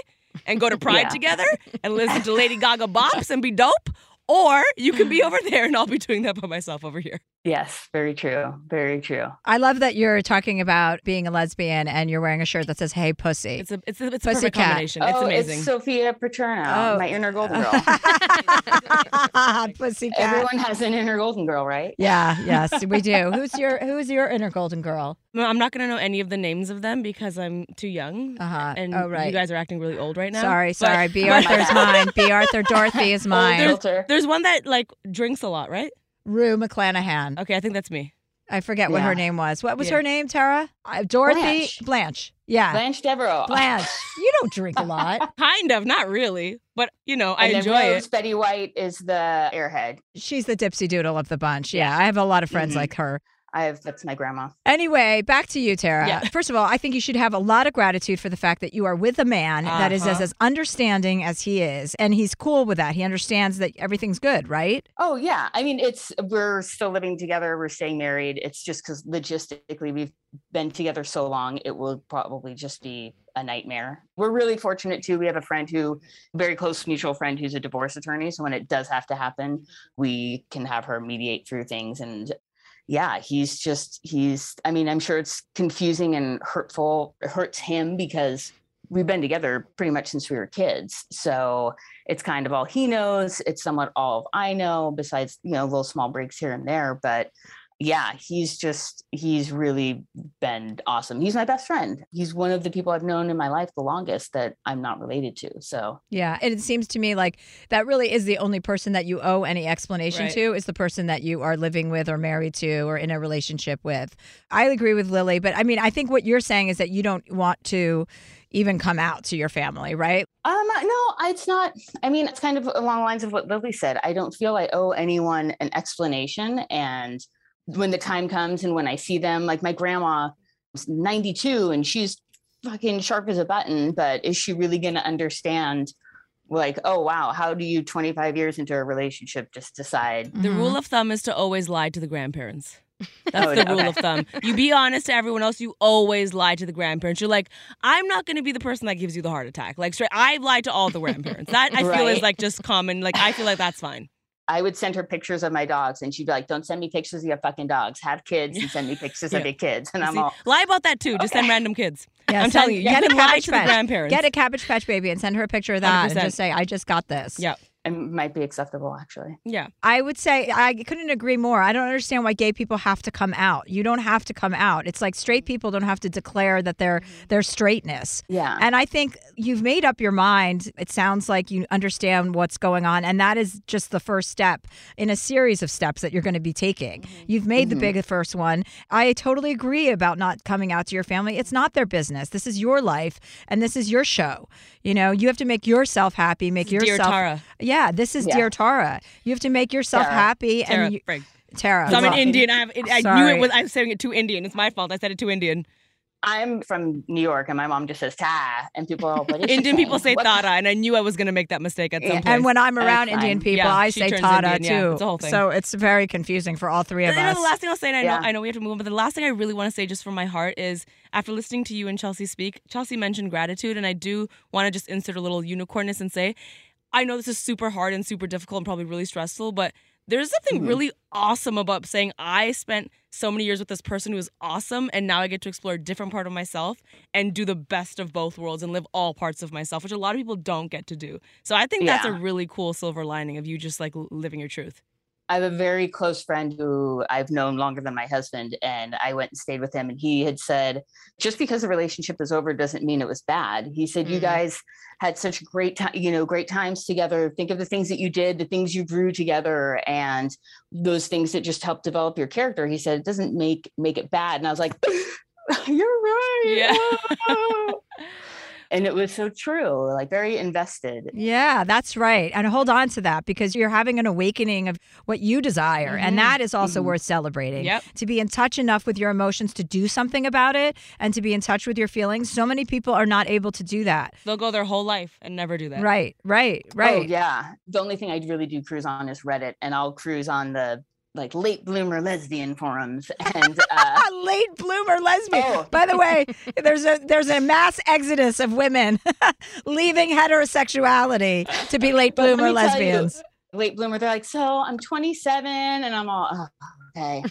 and go to Pride yeah. together and listen to Lady Gaga bops and be dope. Or you can be over there, and I'll be doing that by myself over here. Yes, very true. Very true. I love that you're talking about being a lesbian and you're wearing a shirt that says, hey, pussy. It's a, it's a, it's a perfect combination. Oh, it's amazing. It's Sophia Paterno, oh. my inner golden girl. Pussycat. Everyone has an inner golden girl, right? Yeah, yes, we do. Who's your Who's your inner golden girl? Well, I'm not going to know any of the names of them because I'm too young. Uh-huh. And oh, right. you guys are acting really old right now. Sorry, but, sorry. B. Arthur's mine. B. Arthur Dorothy is mine. Oh, there's, there's one that like drinks a lot, right? Rue McClanahan. Okay, I think that's me. I forget yeah. what her name was. What was yeah. her name, Tara? Uh, Dorothy? Blanche. Blanche. Yeah. Blanche Devereaux. Blanche. You don't drink a lot. Kind of. Not really. But, you know, I and enjoy then Rose, it. Betty White is the airhead. She's the dipsy doodle of the bunch. Yeah, I have a lot of friends mm-hmm. like her. I have, that's my grandma. Anyway, back to you, Tara. Yeah. First of all, I think you should have a lot of gratitude for the fact that you are with a man uh-huh. that is as, as understanding as he is. And he's cool with that. He understands that everything's good, right? Oh, yeah. I mean, it's, we're still living together. We're staying married. It's just because logistically we've been together so long, it will probably just be a nightmare. We're really fortunate too. We have a friend who, very close mutual friend who's a divorce attorney. So when it does have to happen, we can have her mediate through things. And yeah, he's just, he's, I mean, I'm sure it's confusing and hurtful. It hurts him because we've been together pretty much since we were kids. So it's kind of all he knows. It's somewhat all of I know, besides, you know, little small breaks here and there. But yeah, he's just, he's really been awesome. He's my best friend. He's one of the people I've known in my life the longest that I'm not related to. So, yeah. And it seems to me like that really is the only person that you owe any explanation right. to, is the person that you are living with or married to or in a relationship with. I agree with Lily, but I mean, I think what you're saying is that you don't want to even come out to your family, right? Um, no, it's not. I mean, it's kind of along the lines of what Lily said. I don't feel I owe anyone an explanation. And when the time comes and when I see them, like my grandma is ninety-two and she's fucking sharp as a button, but is she really going to understand, like, oh, wow, how do you twenty-five years into a relationship just decide? The mm-hmm. rule of thumb is to always lie to the grandparents. That's oh, the no, rule okay. of thumb. You be honest to everyone else. You always lie to the grandparents. You're like, I'm not going to be the person that gives you the heart attack. Like, straight, I've lied to all the grandparents. That I right. feel is like just common. Like, I feel like that's fine. I would send her pictures of my dogs and she'd be like, don't send me pictures of your fucking dogs. Have kids and send me pictures yeah. of your kids. And I'm See, all... Lie about that too. Okay. Just send random kids. Yeah, I'm telling you, you can lie to the grandparents. Get a Cabbage Patch Baby and send her a picture of that one hundred percent. And just say, I just got this. Yeah. It might be acceptable, actually. Yeah. I would say I couldn't agree more. I don't understand why gay people have to come out. You don't have to come out. It's like straight people don't have to declare that they're their straightness. Yeah. And I think you've made up your mind. It sounds like you understand what's going on. And that is just the first step in a series of steps that you're going to be taking. Mm-hmm. You've made mm-hmm. the big first one. I totally agree about not coming out to your family. It's not their business. This is your life. And this is your show. You know, you have to make yourself happy. Make yourself. Dear Tara. Yeah. Yeah, this is yeah. Dear Tara. You have to make yourself Tara. happy. Tara, and you, Tara. So I'm an Indian. I, have, it, I knew it was, I was saying it too Indian. It's my fault. I said it too Indian. I'm from New York, and my mom just says "ta," and people are like, Indian people say "tara," and I knew I was going to make that mistake at some yeah. point. And when I'm around Indian people, yeah, I say "tara" too. Yeah, it's a whole thing. So it's very confusing for all three of you us. Know, the last thing I'll say, and I yeah. know I know we have to move on, but the last thing I really want to say, just from my heart, is after listening to you and Chelsea speak, Chelsea mentioned gratitude, and I do want to just insert a little unicornness and say, I know this is super hard and super difficult and probably really stressful, but there's something mm-hmm. really awesome about saying I spent so many years with this person who is awesome, and now I get to explore a different part of myself and do the best of both worlds and live all parts of myself, which a lot of people don't get to do. So I think yeah. that's a really cool silver lining of you just like living your truth. I have a very close friend who I've known longer than my husband, and I went and stayed with him, and he had said, just because the relationship is over doesn't mean it was bad. He said, mm-hmm. you guys had such great time, you know, great times together. Think of the things that you did, the things you grew together, and those things that just helped develop your character. He said, it doesn't make, make it bad. And I was like, you're right. Yeah. And it was so true, like very invested. Yeah, that's right. And hold on to that, because you're having an awakening of what you desire. Mm-hmm. And that is also mm-hmm. worth celebrating. Yep. To be in touch enough with your emotions to do something about it and to be in touch with your feelings. So many people are not able to do that. They'll go their whole life and never do that. Right, right, right. Oh, yeah. The only thing I really do cruise on is Reddit, and I'll cruise on the like late bloomer lesbian forums and uh, late bloomer lesbian. Oh. By the way, there's a there's a mass exodus of women leaving heterosexuality to be late bloomer lesbians. You, late bloomer, they're like, so I'm twenty-seven, and I'm all oh, okay,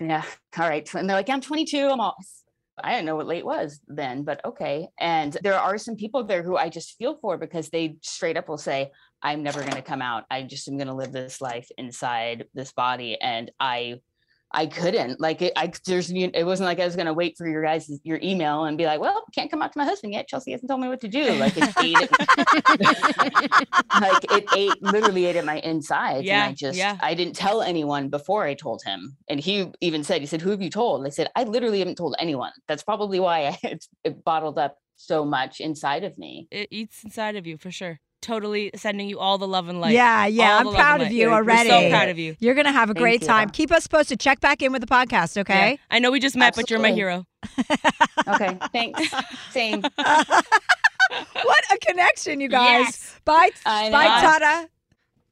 yeah, all right. And they're like, I'm twenty-two. I'm all I didn't know what late was then, but okay. And there are some people there who I just feel for, because they straight up will say, I'm never going to come out. I just am going to live this life inside this body. And I, I couldn't like it. I, there's, it wasn't like I was going to wait for your guys, your email and be like, well, can't come out to my husband yet. Chelsea hasn't told me what to do. Like it ate, like it ate, literally ate at my insides. Yeah, and I just, yeah. I didn't tell anyone before I told him. And he even said, he said, who have you told? And I said, I literally haven't told anyone. That's probably why I, it bottled up so much inside of me. It eats inside of you for sure. totally sending you all the love and light. Yeah, yeah. I'm proud of you already. We're so proud of you. You're going to have a great time. Keep us posted. Check back in with the podcast, okay? Yeah. I know we just met, Absolutely. But you're my hero. Okay, thanks. Same. What a connection, you guys. Yes. Bye, bye, Tata.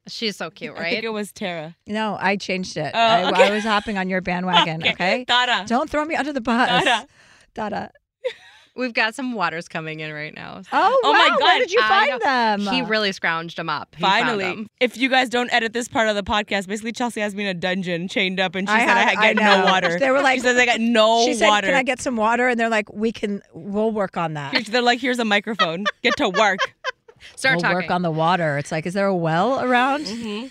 She's so cute, right? I think it was Tara. No, I changed it. Oh, okay. I, I was hopping on your bandwagon, okay? okay? Tara. Don't throw me under the bus. Tara. Tara. We've got some waters coming in right now. So. Oh, oh wow. my God. Where did you find them? He really scrounged them up. He Finally. Found them. If you guys don't edit this part of the podcast, basically Chelsea has me in a dungeon chained up and she I said have, I, I get no water. They were like, she says I got no she said, water. Can I get some water? And they're like, we can, we'll work on that. They're like, here's a microphone. Get to work. Start we'll talking. Work on the water. It's like, is there a well around? Mm-hmm.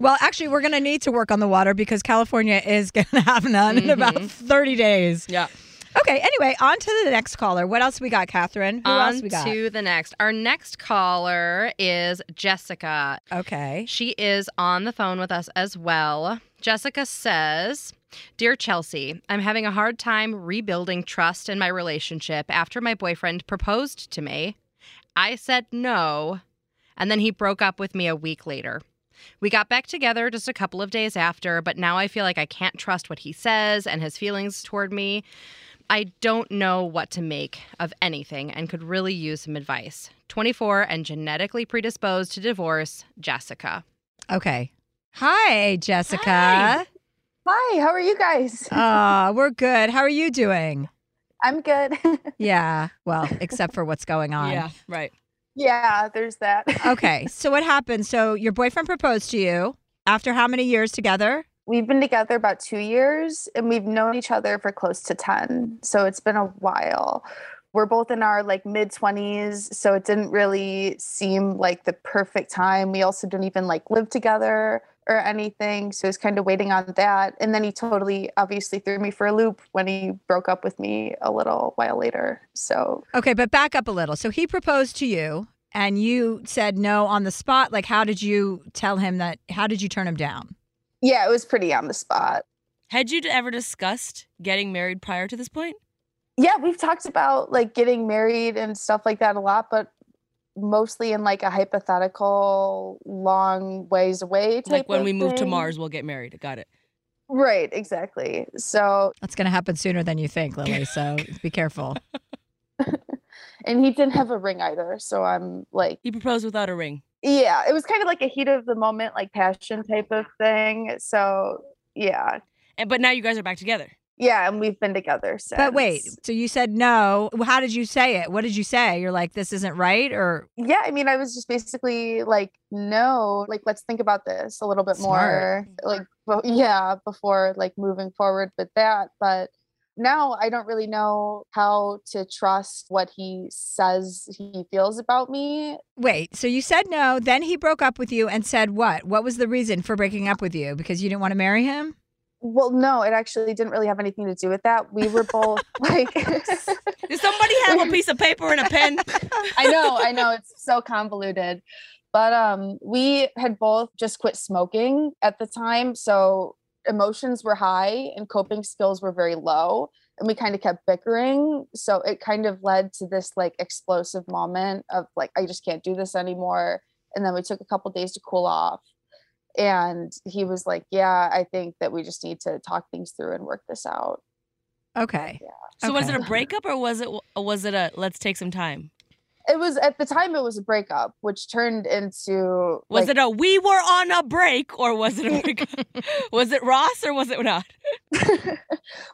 Well, actually, we're going to need to work on the water because California is going to have none mm-hmm. in about thirty days. Yeah. Okay, anyway, on to the next caller. What else we got, Catherine? Who on else we got? On to the next. Our next caller is Jessica. Okay. She is on the phone with us as well. Jessica says, Dear Chelsea, I'm having a hard time rebuilding trust in my relationship after my boyfriend proposed to me. I said no, and then he broke up with me a week later. We got back together just a couple of days after, but now I feel like I can't trust what he says and his feelings toward me. I don't know what to make of anything and could really use some advice. twenty-four and genetically predisposed to divorce, Jessica. Okay. Hi, Jessica. Hi, Hi how are you guys? Uh, we're good. How are you doing? I'm good. Yeah. Well, except for what's going on. Yeah, right. Yeah, there's that. Okay. So what happened? So your boyfriend proposed to you after how many years together? We've been together about two years and we've known each other for close to ten. So it's been a while. We're both in our like mid twenties. So it didn't really seem like the perfect time. We also didn't even like live together or anything. So it's kind of waiting on that. And then he totally obviously threw me for a loop when he broke up with me a little while later. So. Okay. But back up a little. So he proposed to you and you said no on the spot. Like how did you tell him that? How did you turn him down? Yeah, it was pretty on the spot. Had you ever discussed getting married prior to this point? Yeah, we've talked about like getting married and stuff like that a lot, but mostly in like a hypothetical long ways away type of thing. Like when we move to Mars, we'll get married. Got it. Right, exactly. So that's going to happen sooner than you think, Lily, so be careful. And he didn't have a ring either, so I'm like... He proposed without a ring. Yeah, it was kind of like a heat of the moment, like passion type of thing. So, yeah. And but now you guys are back together. Yeah, and we've been together since. But wait, so you said no. How did you say it? What did you say? You're like, this isn't right? Or yeah, I mean, I was just basically like, no, like, let's think about this a little bit Smart. More. Like, well, yeah, before like moving forward with that. But now I don't really know how to trust what he says he feels about me. Wait, so you said no, then he broke up with you and said what? What was the reason for breaking up with you? Because you didn't want to marry him? Well, no, it actually didn't really have anything to do with that. We were both like... Did somebody have a piece of paper and a pen? I know, I know. It's so convoluted. But um, we had both just quit smoking at the time, so... Emotions were high and coping skills were very low. And we kind of kept bickering. So it kind of led to this like explosive moment of like, I just can't do this anymore. And then we took a couple days to cool off. And he was like, yeah, I think that we just need to talk things through and work this out. Okay. Yeah. So okay. Was it a breakup or was it, was it a, let's take some time? It was, at the time, it was a breakup, which turned into... Was like, it a, we were on a break, or was it a breakup? Was it Ross, or was it not?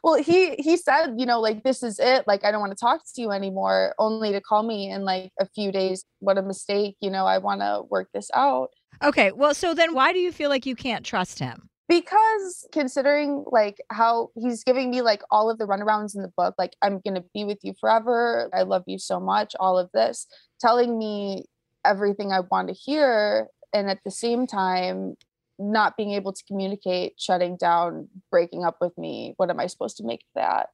Well, he, he said, you know, like, this is it. Like, I don't want to talk to you anymore, only to call me in, like, a few days. What a mistake. You know, I want to work this out. Okay. Well, so then why do you feel like you can't trust him? Because considering like how he's giving me like all of the runarounds in the book, like I'm going to be with you forever. I love you so much. All of this telling me everything I want to hear. And at the same time, not being able to communicate, shutting down, breaking up with me. What am I supposed to make of that?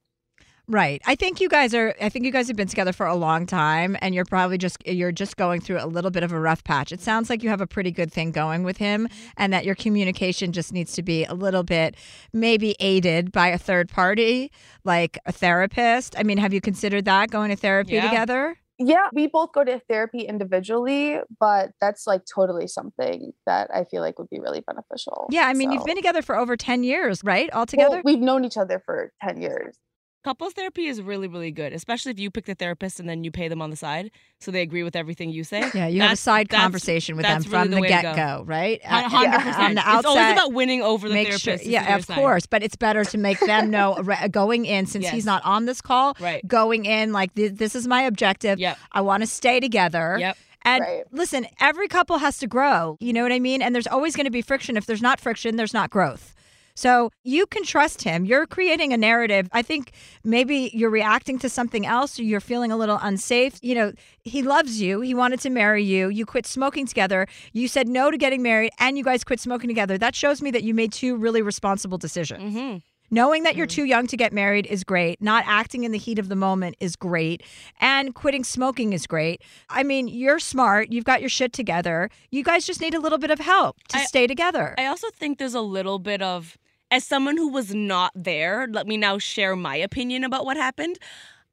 Right. I think you guys are, I think you guys have been together for a long time and you're probably just, you're just going through a little bit of a rough patch. It sounds like you have a pretty good thing going with him and that your communication just needs to be a little bit maybe aided by a third party, like a therapist. I mean, have you considered that, going to therapy yeah. together? Yeah, we both go to therapy individually, but that's like totally something that I feel like would be really beneficial. Yeah, I mean, so. You've been together for over ten years, right? All together? Well, we've known each other for ten years. Couples therapy is really, really good, especially if you pick the therapist and then you pay them on the side so they agree with everything you say. Yeah, you that's, have a side conversation with them really from the, the get-go, go, right? one hundred percent. Yeah. On the outside, it's always about winning over the therapist. Sure, yeah, of course, side. But it's better to make them know going in, since yes. he's not on this call, right. going in like, this is my objective. Yep. I want to stay together. Yep. And right. listen, every couple has to grow. You know what I mean? And there's always going to be friction. If there's not friction, there's not growth. So you can trust him. You're creating a narrative. I think maybe you're reacting to something else. You're feeling a little unsafe. You know, he loves you. He wanted to marry you. You quit smoking together. You said no to getting married, and you guys quit smoking together. That shows me that you made two really responsible decisions. Mm-hmm. Knowing that you're too young to get married is great. Not acting in the heat of the moment is great. And quitting smoking is great. I mean, you're smart. You've got your shit together. You guys just need a little bit of help to I, stay together. I also think there's a little bit of... As someone who was not there, let me now share my opinion about what happened.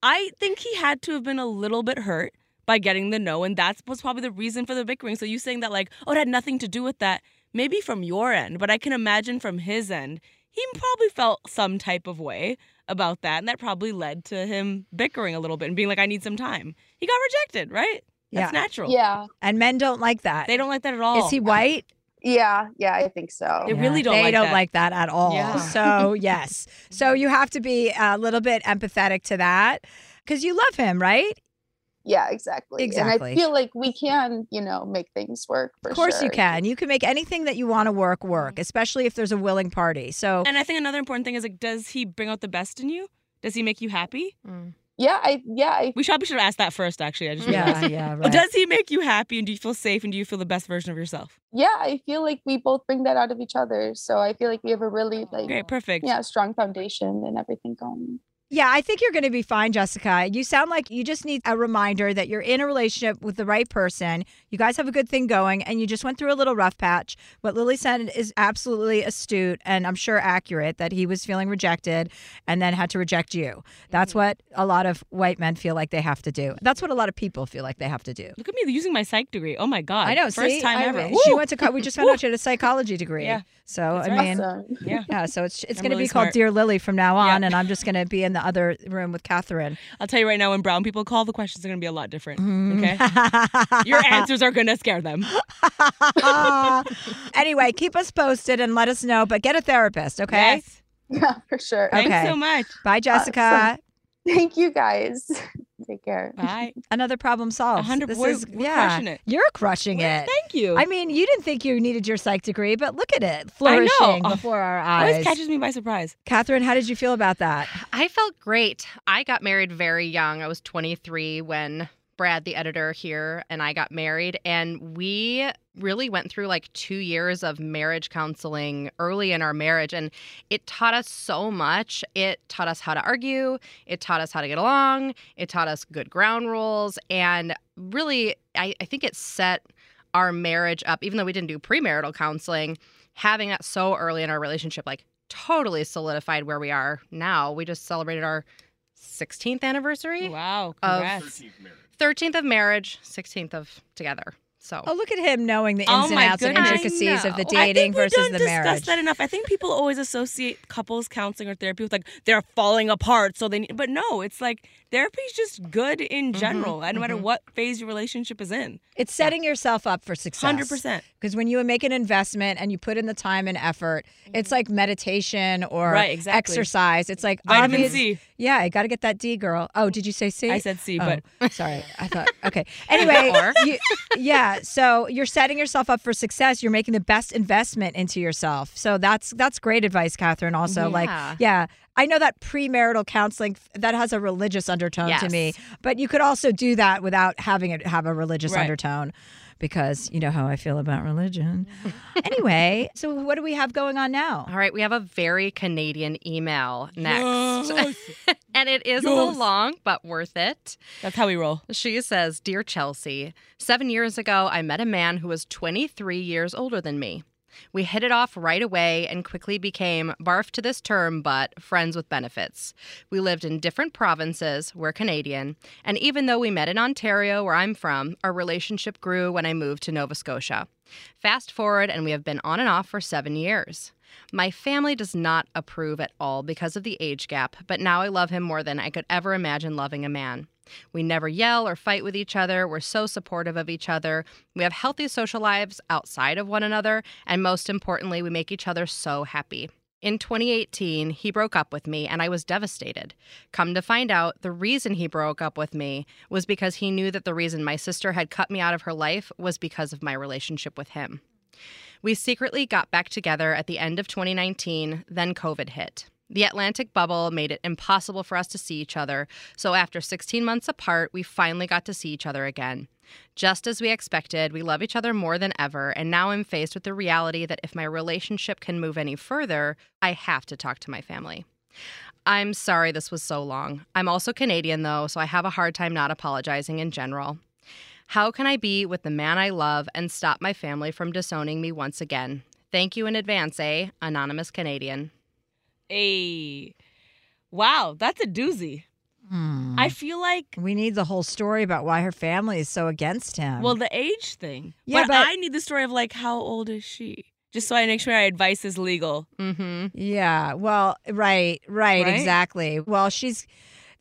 I think he had to have been a little bit hurt by getting the no, and that was probably the reason for the bickering. So you saying that like, oh, it had nothing to do with that, maybe from your end, but I can imagine from his end, he probably felt some type of way about that, and that probably led to him bickering a little bit and being like, I need some time. He got rejected, right? Yeah. That's natural. Yeah. And men don't like that. They don't like that at all. Is he white? Yeah, yeah, I think so. They really don't. They like don't that. like that at all. Yeah. So yes, so you have to be a little bit empathetic to that because you love him, right? Yeah, exactly. Exactly. And I feel like we can, you know, make things work. For of course, sure. you can. You can make anything that you want to work work, especially if there's a willing party. So, and I think another important thing is like, does he bring out the best in you? Does he make you happy? Mm. Yeah, I, yeah. I, we probably should have asked that first, actually. I just yeah, yeah, right. Does he make you happy, and do you feel safe, and do you feel the best version of yourself? Yeah, I feel like we both bring that out of each other. So I feel like we have a really, like, okay, perfect. Yeah, strong foundation and everything going. Yeah, I think you're going to be fine, Jessica. You sound like you just need a reminder that you're in a relationship with the right person. You guys have a good thing going, and you just went through a little rough patch. What Lily said is absolutely astute and I'm sure accurate, that he was feeling rejected and then had to reject you. That's mm-hmm. what a lot of white men feel like they have to do. That's what a lot of people feel like they have to do. Look at me using my psych degree. Oh, my God. I know. First see, time I, ever. She went to, we just found out she had a psychology degree. Yeah. So, that's I right. mean, awesome. yeah. yeah. So it's it's going to really be smart. Called Dear Lily from now on, yeah. and I'm just going to be in the other room with Catherine. I'll tell you right now, when brown people call, the questions are going to be a lot different. Okay, your answers are going to scare them. uh, anyway, keep us posted and let us know. But get a therapist, okay? Yes. Yeah, for sure. Okay. Thanks so much. Bye, Jessica. Uh, so, thank you, guys. Take care. Bye. Another problem solved. one hundred percent. This is, we're yeah, crushing it. You're crushing it. Thank you. I mean, you didn't think you needed your psych degree, but look at it. Flourishing I know. before our eyes. It always catches me by surprise. Catherine, how did you feel about that? I felt great. I got married very young. I was twenty-three when Brad, the editor here, and I got married. And we really went through like two years of marriage counseling early in our marriage. And it taught us so much. It taught us how to argue. It taught us how to get along. It taught us good ground rules. And really, I, I think it set our marriage up, even though we didn't do premarital counseling, having that so early in our relationship, like totally solidified where we are now. We just celebrated our sixteenth anniversary. Wow. Congrats. thirteenth of marriage, sixteenth of together. So. Oh, look at him knowing the ins oh and outs goodness. and intricacies of the dating versus the marriage. I think we don't discuss marriage. that enough. I think people always associate couples counseling or therapy with like they're falling apart, so they need, but no, it's like therapy is just good in general, mm-hmm. no matter mm-hmm. what phase your relationship is in. It's setting yeah. yourself up for success. one hundred percent. Because when you make an investment and you put in the time and effort, mm-hmm. it's like meditation or right, exactly. exercise. It's like vitamin obvious, C. Yeah, I got to get that D, girl. Oh, did you say C? I said C, oh, but sorry, I thought okay. Anyway, you, yeah. So you're setting yourself up for success. You're making the best investment into yourself. So that's that's great advice, Catherine. Also, yeah. like, yeah, I know that premarital counseling, that has a religious undertone yes. to me. But you could also do that without having it have a religious right. undertone, because you know how I feel about religion. Anyway, so what do we have going on now? All right, we have a very Canadian email next. Yes. And it is yes. a little long, but worth it. That's how we roll. She says, Dear Chelsea, seven years ago, I met a man who was twenty-three years older than me. We hit it off right away and quickly became, barf to this term, but friends with benefits. We lived in different provinces, we're Canadian, and even though we met in Ontario, where I'm from, our relationship grew when I moved to Nova Scotia. Fast forward, and we have been on and off for seven years. My family does not approve at all because of the age gap, but now I love him more than I could ever imagine loving a man. We never yell or fight with each other. We're so supportive of each other. We have healthy social lives outside of one another, and most importantly, we make each other so happy. In twenty eighteen, he broke up with me, and I was devastated. Come to find out, the reason he broke up with me was because he knew that the reason my sister had cut me out of her life was because of my relationship with him. We secretly got back together at the end of twenty nineteen, then COVID hit. The Atlantic bubble made it impossible for us to see each other, so after sixteen months apart, we finally got to see each other again. Just as we expected, we love each other more than ever, and now I'm faced with the reality that if my relationship can move any further, I have to talk to my family. I'm sorry this was so long. I'm also Canadian, though, so I have a hard time not apologizing in general. How can I be with the man I love and stop my family from disowning me once again? Thank you in advance, eh? Anonymous Canadian. Hey, wow, that's a doozy. Hmm. I feel like we need the whole story about why her family is so against him. Well, the age thing. Yeah, but, but I need the story of like, how old is she? Just so I make sure my advice is legal. Mm-hmm. Yeah. Well, right, right, right, exactly. Well, she's.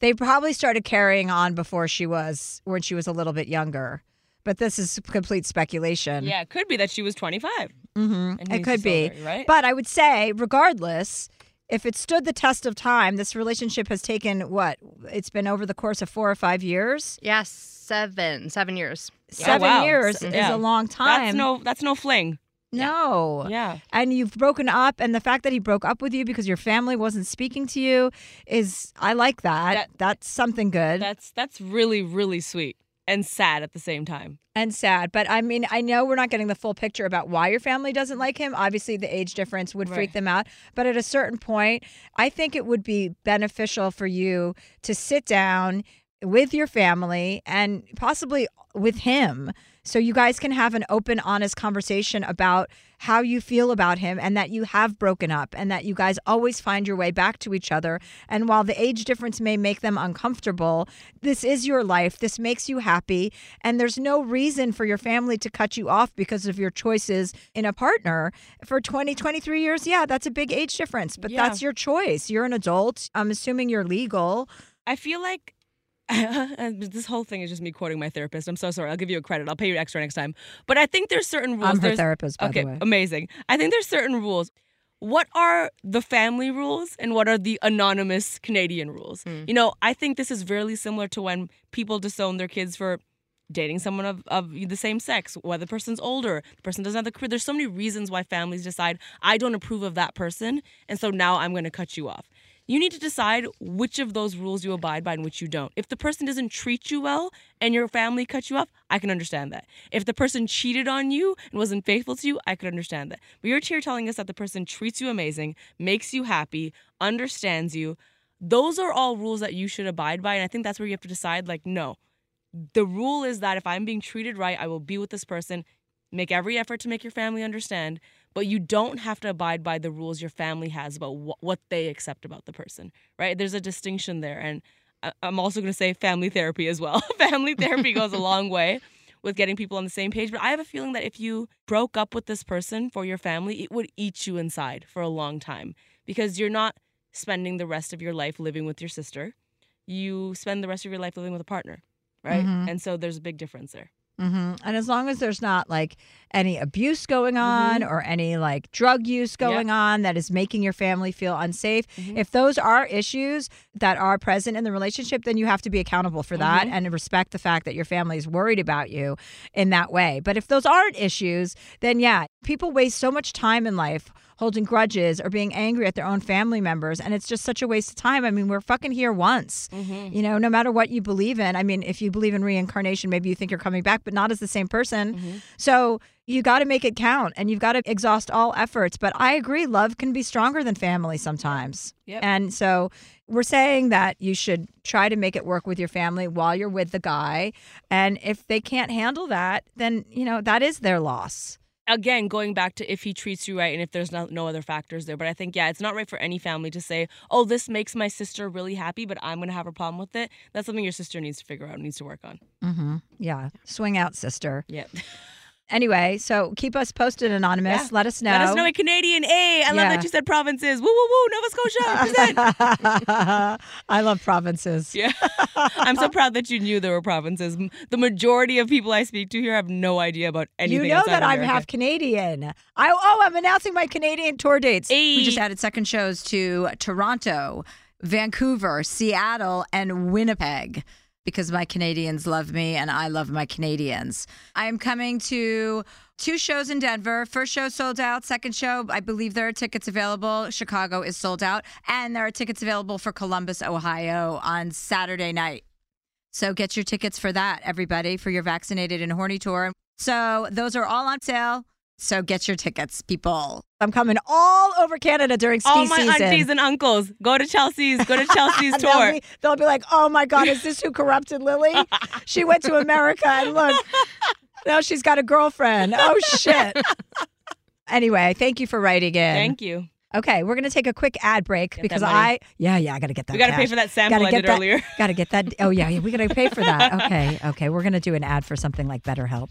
They probably started carrying on before she was when she was a little bit younger. But this is complete speculation. Yeah, it could be that she was twenty-five. Mm-hmm. It could be. Her, right? But I would say, regardless. If it stood the test of time, this relationship has taken, what, it's been over the course of four or five years? Yes, seven. Seven years. Seven oh, wow. years so, is yeah. a long time. That's no that's no fling. No. Yeah. And you've broken up, and the fact that he broke up with you because your family wasn't speaking to you is, I like that. that that's something good. That's That's really, really sweet. And sad at the same time. And sad. But, I mean, I know we're not getting the full picture about why your family doesn't like him. Obviously, the age difference would right. freak them out. But at a certain point, I think it would be beneficial for you to sit down with your family and possibly with him so you guys can have an open, honest conversation about how you feel about him and that you have broken up and that you guys always find your way back to each other. And while the age difference may make them uncomfortable, this is your life. This makes you happy. And there's no reason for your family to cut you off because of your choices in a partner. For twenty, twenty-three years, yeah, that's a big age difference. But yeah. that's your choice. You're an adult. I'm assuming you're legal. I feel like this whole thing is just me quoting my therapist. I'm so sorry. I'll give you a credit. I'll pay you extra next time. But I think there's certain rules. I'm her there's, therapist, by okay, the way. Okay, amazing. I think there's certain rules. What are the family rules and what are the anonymous Canadian rules? Mm. You know, I think this is really similar to when people disown their kids for dating someone of, of the same sex, whether the person's older, the person doesn't have the career. There's so many reasons why families decide, I don't approve of that person, and so now I'm going to cut you off. You need to decide which of those rules you abide by and which you don't. If the person doesn't treat you well and your family cuts you off, I can understand that. If the person cheated on you and wasn't faithful to you, I could understand that. But you're here telling us that the person treats you amazing, makes you happy, understands you. Those are all rules that you should abide by. And I think that's where you have to decide, like, no. The rule is that if I'm being treated right, I will be with this person. Make every effort to make your family understand. But you don't have to abide by the rules your family has about wh- what they accept about the person, right? There's a distinction there. And I- I'm also going to say family therapy as well. Family therapy goes a long way with getting people on the same page. But I have a feeling that if you broke up with this person for your family, it would eat you inside for a long time because you're not spending the rest of your life living with your sister. You spend the rest of your life living with a partner, right? Mm-hmm. And so there's a big difference there. Mm-hmm. And as long as there's not like any abuse going on mm-hmm. or any like drug use going yep. on that is making your family feel unsafe, mm-hmm. if those are issues that are present in the relationship, then you have to be accountable for that mm-hmm. and respect the fact that your family is worried about you in that way. But if those aren't issues, then yeah, people waste so much time in life holding grudges or being angry at their own family members. And it's just such a waste of time. I mean, we're fucking here once, mm-hmm. you know, no matter what you believe in. I mean, if you believe in reincarnation, maybe you think you're coming back, but not as the same person. Mm-hmm. So you got to make it count and you've got to exhaust all efforts. But I agree, love can be stronger than family sometimes. Yep. And so we're saying that you should try to make it work with your family while you're with the guy. And if they can't handle that, then, you know, that is their loss. again, going back to if he treats you right and if there's no, no other factors there. But I think, yeah, it's not right for any family to say, oh, this makes my sister really happy, but I'm going to have a problem with it. That's something your sister needs to figure out, needs to work on. Mm-hmm. Yeah. Swing out, sister. Yeah. Anyway, so keep us posted, Anonymous. Yeah. Let us know. Let us know at Canadian A. I yeah. love that you said provinces. Woo, woo, woo. Nova Scotia, present. I love provinces. Yeah. I'm so proud that you knew there were provinces. The majority of people I speak to here have no idea about anything. You know that America. I'm half Canadian. I, oh, I'm announcing my Canadian tour dates. Hey. We just added second shows to Toronto, Vancouver, Seattle, and Winnipeg. Because my Canadians love me and I love my Canadians. I'm coming to two shows in Denver. First show sold out. Second show, I believe there are tickets available. Chicago is sold out. And there are tickets available for Columbus, Ohio on Saturday night. So get your tickets for that, everybody, for your Vaccinated and Horny tour. So those are all on sale. So get your tickets, people. I'm coming all over Canada during ski season. All my aunties and uncles. Go to Chelsea's. Go to Chelsea's tour. They'll be, they'll be like, oh, my God, is this who corrupted Lily? She went to America and look, now she's got a girlfriend. Oh, shit. Anyway, thank you for writing in. Thank you. Okay, we're going to take a quick ad break get because I, yeah, yeah, I got to get that. We got to pay for that sample I did that, earlier. Got to get that. Oh, yeah, yeah we got to pay for that. Okay, okay. We're going to do an ad for something like BetterHelp.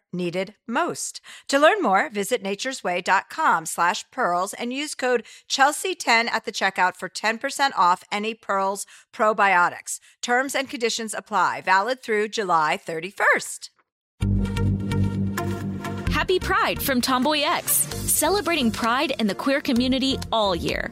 needed most. To learn more, visit naturesway.com slash pearls and use code Chelsea ten at the checkout for ten percent off any Pearls probiotics. Terms and conditions apply. Valid through July thirty-first. Happy Pride from TomboyX, celebrating pride and the queer community all year.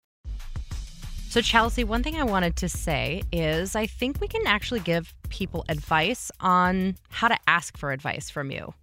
So, Chelsea, one thing I wanted to say is I think we can actually give people advice on how to ask for advice from you.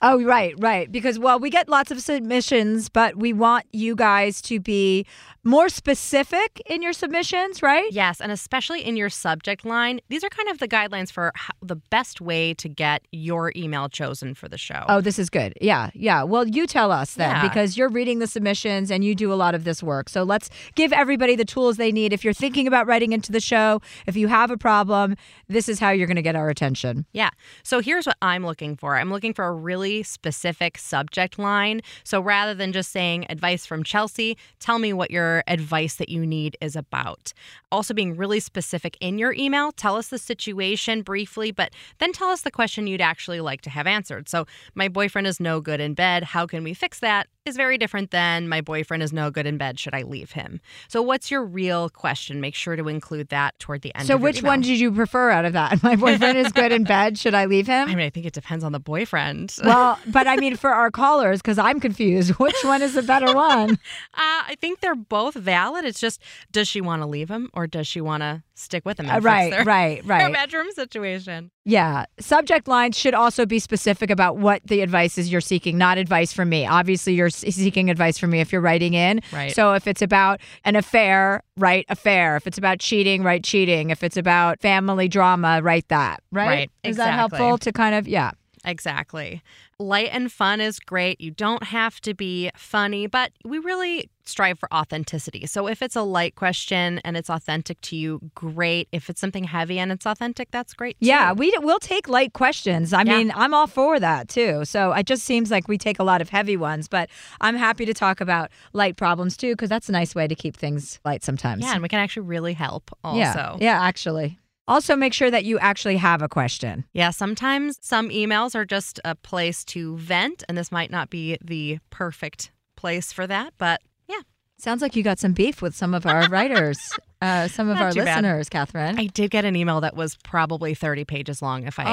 Oh, right, right. Because, well, we get lots of submissions, but we want you guys to be more specific in your submissions, right? Yes, and especially in your subject line. These are kind of the guidelines for how, the best way to get your email chosen for the show. Oh, this is good. Yeah, yeah. Well, you tell us then, yeah. because you're reading the submissions and you do a lot of this work. So let's give everybody the tools they need. If you're thinking about writing into the show, if you have a problem, this is how you're going to get our attention. Yeah. So here's what I'm looking for. I'm looking for a really specific subject line. So rather than just saying advice from Chelsea, tell me what your advice that you need is about. Also being really specific in your email, tell us the situation briefly, but then tell us the question you'd actually like to have answered. So my boyfriend is no good in bed. How can we fix that? Is very different than my boyfriend is no good in bed. Should I leave him? So what's your real question? Make sure to include that toward the end. So of which one did you prefer out of that? My boyfriend is good in bed. Should I leave him? I mean, I think it depends on the boyfriend. Well, but I mean, for our callers, because I'm confused, which one is the better one? uh, I think they're both valid. It's just, does she want to leave him or does she want to stick with him? And uh, right, their, right, right. Their bedroom situation. Yeah. Subject lines should also be specific about what the advice is you're seeking, not advice from me. Obviously, you're seeking advice from me if you're writing in. Right. So if it's about an affair, write affair. If it's about cheating, write cheating. If it's about family drama, write that. Right? Right. Is exactly. that helpful to kind of, yeah. Exactly. Light and fun is great. You don't have to be funny, but we really strive for authenticity. So if it's a light question and it's authentic to you, great. If it's something heavy and it's authentic, that's great too. Yeah, we, we'll take light questions. I yeah. mean, I'm all for that too. So it just seems like we take a lot of heavy ones, but I'm happy to talk about light problems too, because that's a nice way to keep things light sometimes. Yeah, and we can actually really help also. Yeah, yeah actually. Also, make sure that you actually have a question. Yeah, sometimes some emails are just a place to vent, and this might not be the perfect place for that, but yeah. Sounds like you got some beef with some of our writers, uh, some of not our listeners, bad. Catherine. I did get an email that was probably thirty pages long if I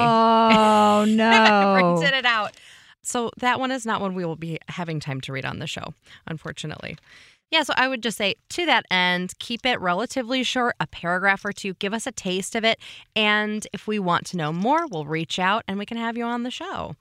oh, no. printed it out. So that one is not one we will be having time to read on the show, unfortunately. Yeah, so I would just say to that end, keep it relatively short, a paragraph or two, give us a taste of it. And if we want to know more, we'll reach out and we can have you on the show.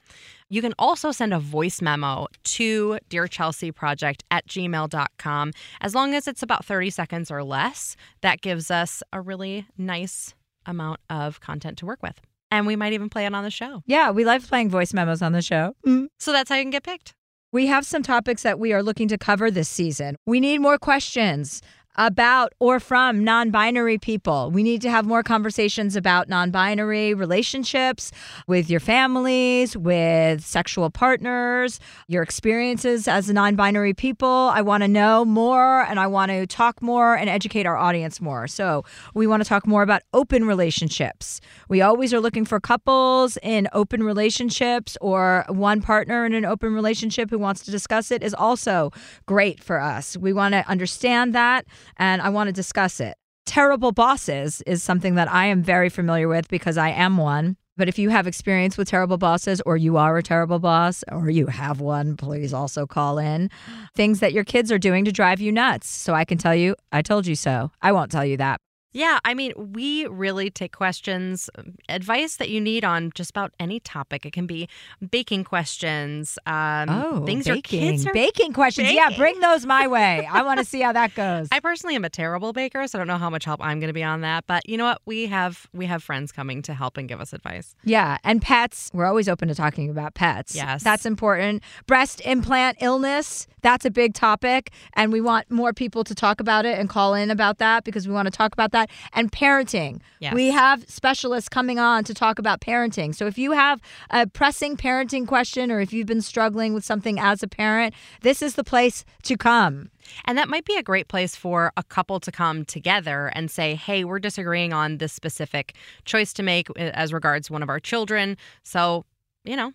You can also send a voice memo to dear chelsea project at gmail dot com. As long as it's about thirty seconds or less, that gives us a really nice amount of content to work with. And we might even play it on the show. Yeah, we love playing voice memos on the show. Mm. So that's how you can get picked. We have some topics that we are looking to cover this season. We need more questions about or from non-binary people. We need to have more conversations about non-binary relationships with your families, with sexual partners, your experiences as non-binary people. I want to know more and I want to talk more and educate our audience more. So we want to talk more about open relationships. We always are looking for couples in open relationships, or one partner in an open relationship who wants to discuss it is also great for us. We want to understand that. And I want to discuss it. Terrible bosses is something that I am very familiar with because I am one. But if you have experience with terrible bosses, or you are a terrible boss, or you have one, please also call in. Things that your kids are doing to drive you nuts. So I can tell you, I told you so. I won't tell you that. Yeah, I mean, we really take questions, advice that you need on just about any topic. It can be baking questions, um, oh, things baking. your kids are baking questions. Baking. Yeah, bring those my way. I want to see how that goes. I personally am a terrible baker, so I don't know how much help I'm going to be on that. But you know what? We have we have friends coming to help and give us advice. Yeah, and pets. We're always open to talking about pets. Yes, that's important. Breast implant illness. That's a big topic, and we want more people to talk about it and call in about that because we want to talk about that. And parenting. Yes. We have specialists coming on to talk about parenting. So if you have a pressing parenting question, or if you've been struggling with something as a parent, this is the place to come. And that might be a great place for a couple to come together and say, hey, we're disagreeing on this specific choice to make as regards one of our children. So, you know,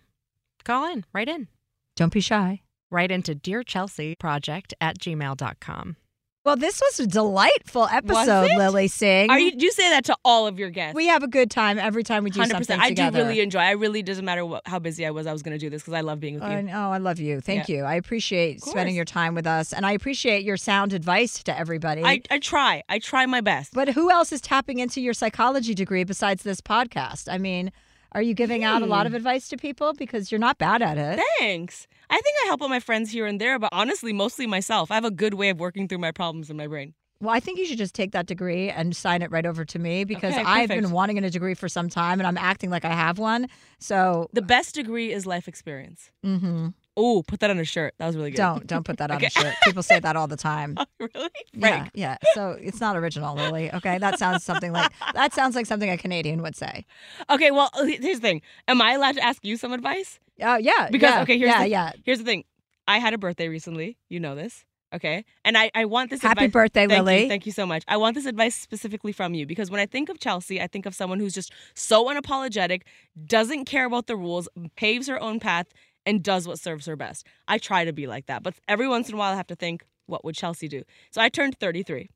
call in, write in. Don't be shy. Right into dear chelsea project at gmail dot com. Well, this was a delightful episode, Lily Singh. Are you, you say that to all of your guests. We have a good time every time we do one hundred percent. Something together. I do really enjoy. I really doesn't matter what, how busy I was. I was going to do this because I love being with uh, you. Oh, I love you. Thank yeah. you. I appreciate spending your time with us, and I appreciate your sound advice to everybody. I, I try. I try my best. But who else is tapping into your psychology degree besides this podcast? I mean, are you giving hmm. out a lot of advice to people? Because you're not bad at it. Thanks. I think I help out my friends here and there, but honestly, mostly myself. I have a good way of working through my problems in my brain. Well, I think you should just take that degree and sign it right over to me, because okay, I've been wanting a degree for some time, and I'm acting like I have one. So the best degree is life experience. Mm-hmm. Oh, put that on a shirt. That was really good. Don't don't put that on okay. a shirt. People say that all the time. Oh, really? Frank. Yeah, yeah. So it's not original, Lily. Okay, that sounds something like that sounds like something a Canadian would say. Okay, well, here's the thing. Am I allowed to ask you some advice? Oh uh, yeah. Because yeah, okay, here's yeah, the, yeah. Here's the thing. I had a birthday recently. You know this. Okay, and I, I want this Happy advice. Happy birthday, thank Lily. You, thank you so much. I want this advice specifically from you, because when I think of Chelsea, I think of someone who's just so unapologetic, doesn't care about the rules, paves her own path, and does what serves her best. I try to be like that, but every once in a while I have to think, what would Chelsea do? So I turned thirty-three,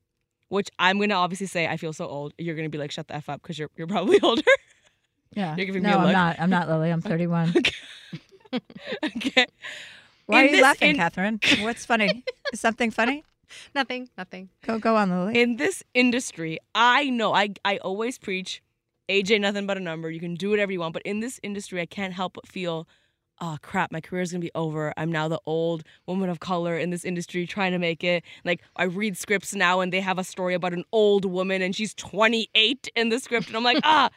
which I'm going to obviously say I feel so old. You're going to be like, shut the F up, because you're, you're probably older. Yeah. You're giving no, me a look. I'm not. I'm not, Lily. I'm thirty-one. Okay. Okay. Why in are you this, laughing, in... Catherine? What's funny? Is something funny? Nothing. Nothing. Go go on, Lily. In this industry, I know, I, I always preach, age ain't nothing but a number. You can do whatever you want. But in this industry, I can't help but feel, oh, crap, my career's going to be over. I'm now the old woman of color in this industry trying to make it. Like, I read scripts now, and they have a story about an old woman, and she's twenty-eight in the script. And I'm like, ah.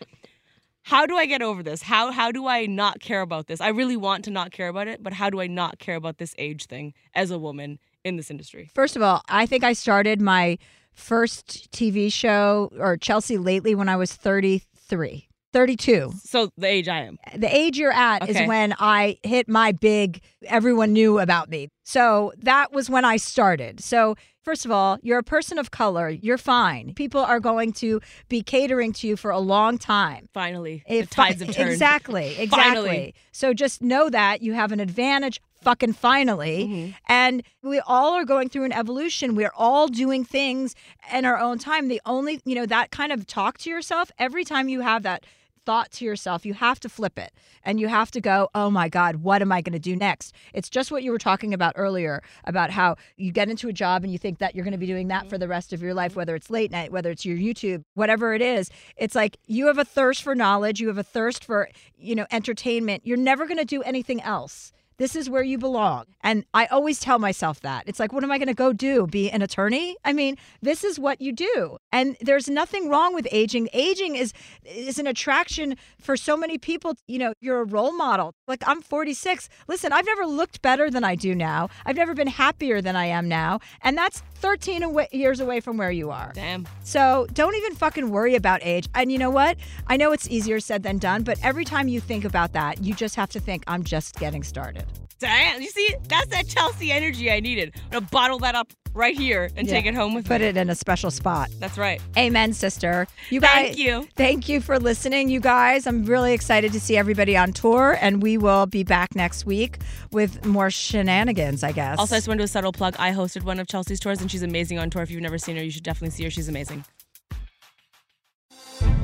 How do I get over this? How how do I not care about this? I really want to not care about it, but how do I not care about this age thing as a woman in this industry? First of all, I think I started my first T V show, or Chelsea Lately, when I was thirty-three. thirty-two. So the age I am. The age you're at okay. is when I hit my big, everyone knew about me. So that was when I started. So first of all, you're a person of color. You're fine. People are going to be catering to you for a long time. Finally. If, the tides have turned. Exactly. Exactly. Finally. So just know that you have an advantage. Fucking finally. Mm-hmm. And we all are going through an evolution. We're all doing things in our own time. The only, you know, that kind of talk to yourself, every time you have that thought to yourself, you have to flip it, and you have to go, oh my God, what am I going to do next? It's just what you were talking about earlier, about how you get into a job and you think that you're going to be doing that for the rest of your life, whether it's late night, whether it's your YouTube, whatever it is. It's like you have a thirst for knowledge. You have a thirst for, you know, entertainment. You're never going to do anything else. This is where you belong. And I always tell myself that. It's like, what am I going to go do? Be an attorney? I mean, this is what you do. And there's nothing wrong with aging. Aging is is an attraction for so many people. You know, you're a role model. Like, I'm forty-six. Listen, I've never looked better than I do now. I've never been happier than I am now. And that's thirteen away, years away from where you are. Damn. So don't even fucking worry about age. And you know what? I know it's easier said than done, but every time you think about that, you just have to think, I'm just getting started. Damn, you see, that's that Chelsea energy I needed. I'm going to bottle that up right here and yeah. take it home with Put me. Put it in a special spot. That's right. Amen, sister. You guys, thank you. Thank you for listening, you guys. I'm really excited to see everybody on tour, and we will be back next week with more shenanigans, I guess. Also, I just want to do a subtle plug. I hosted one of Chelsea's tours, and she's amazing on tour. If you've never seen her, you should definitely see her. She's amazing.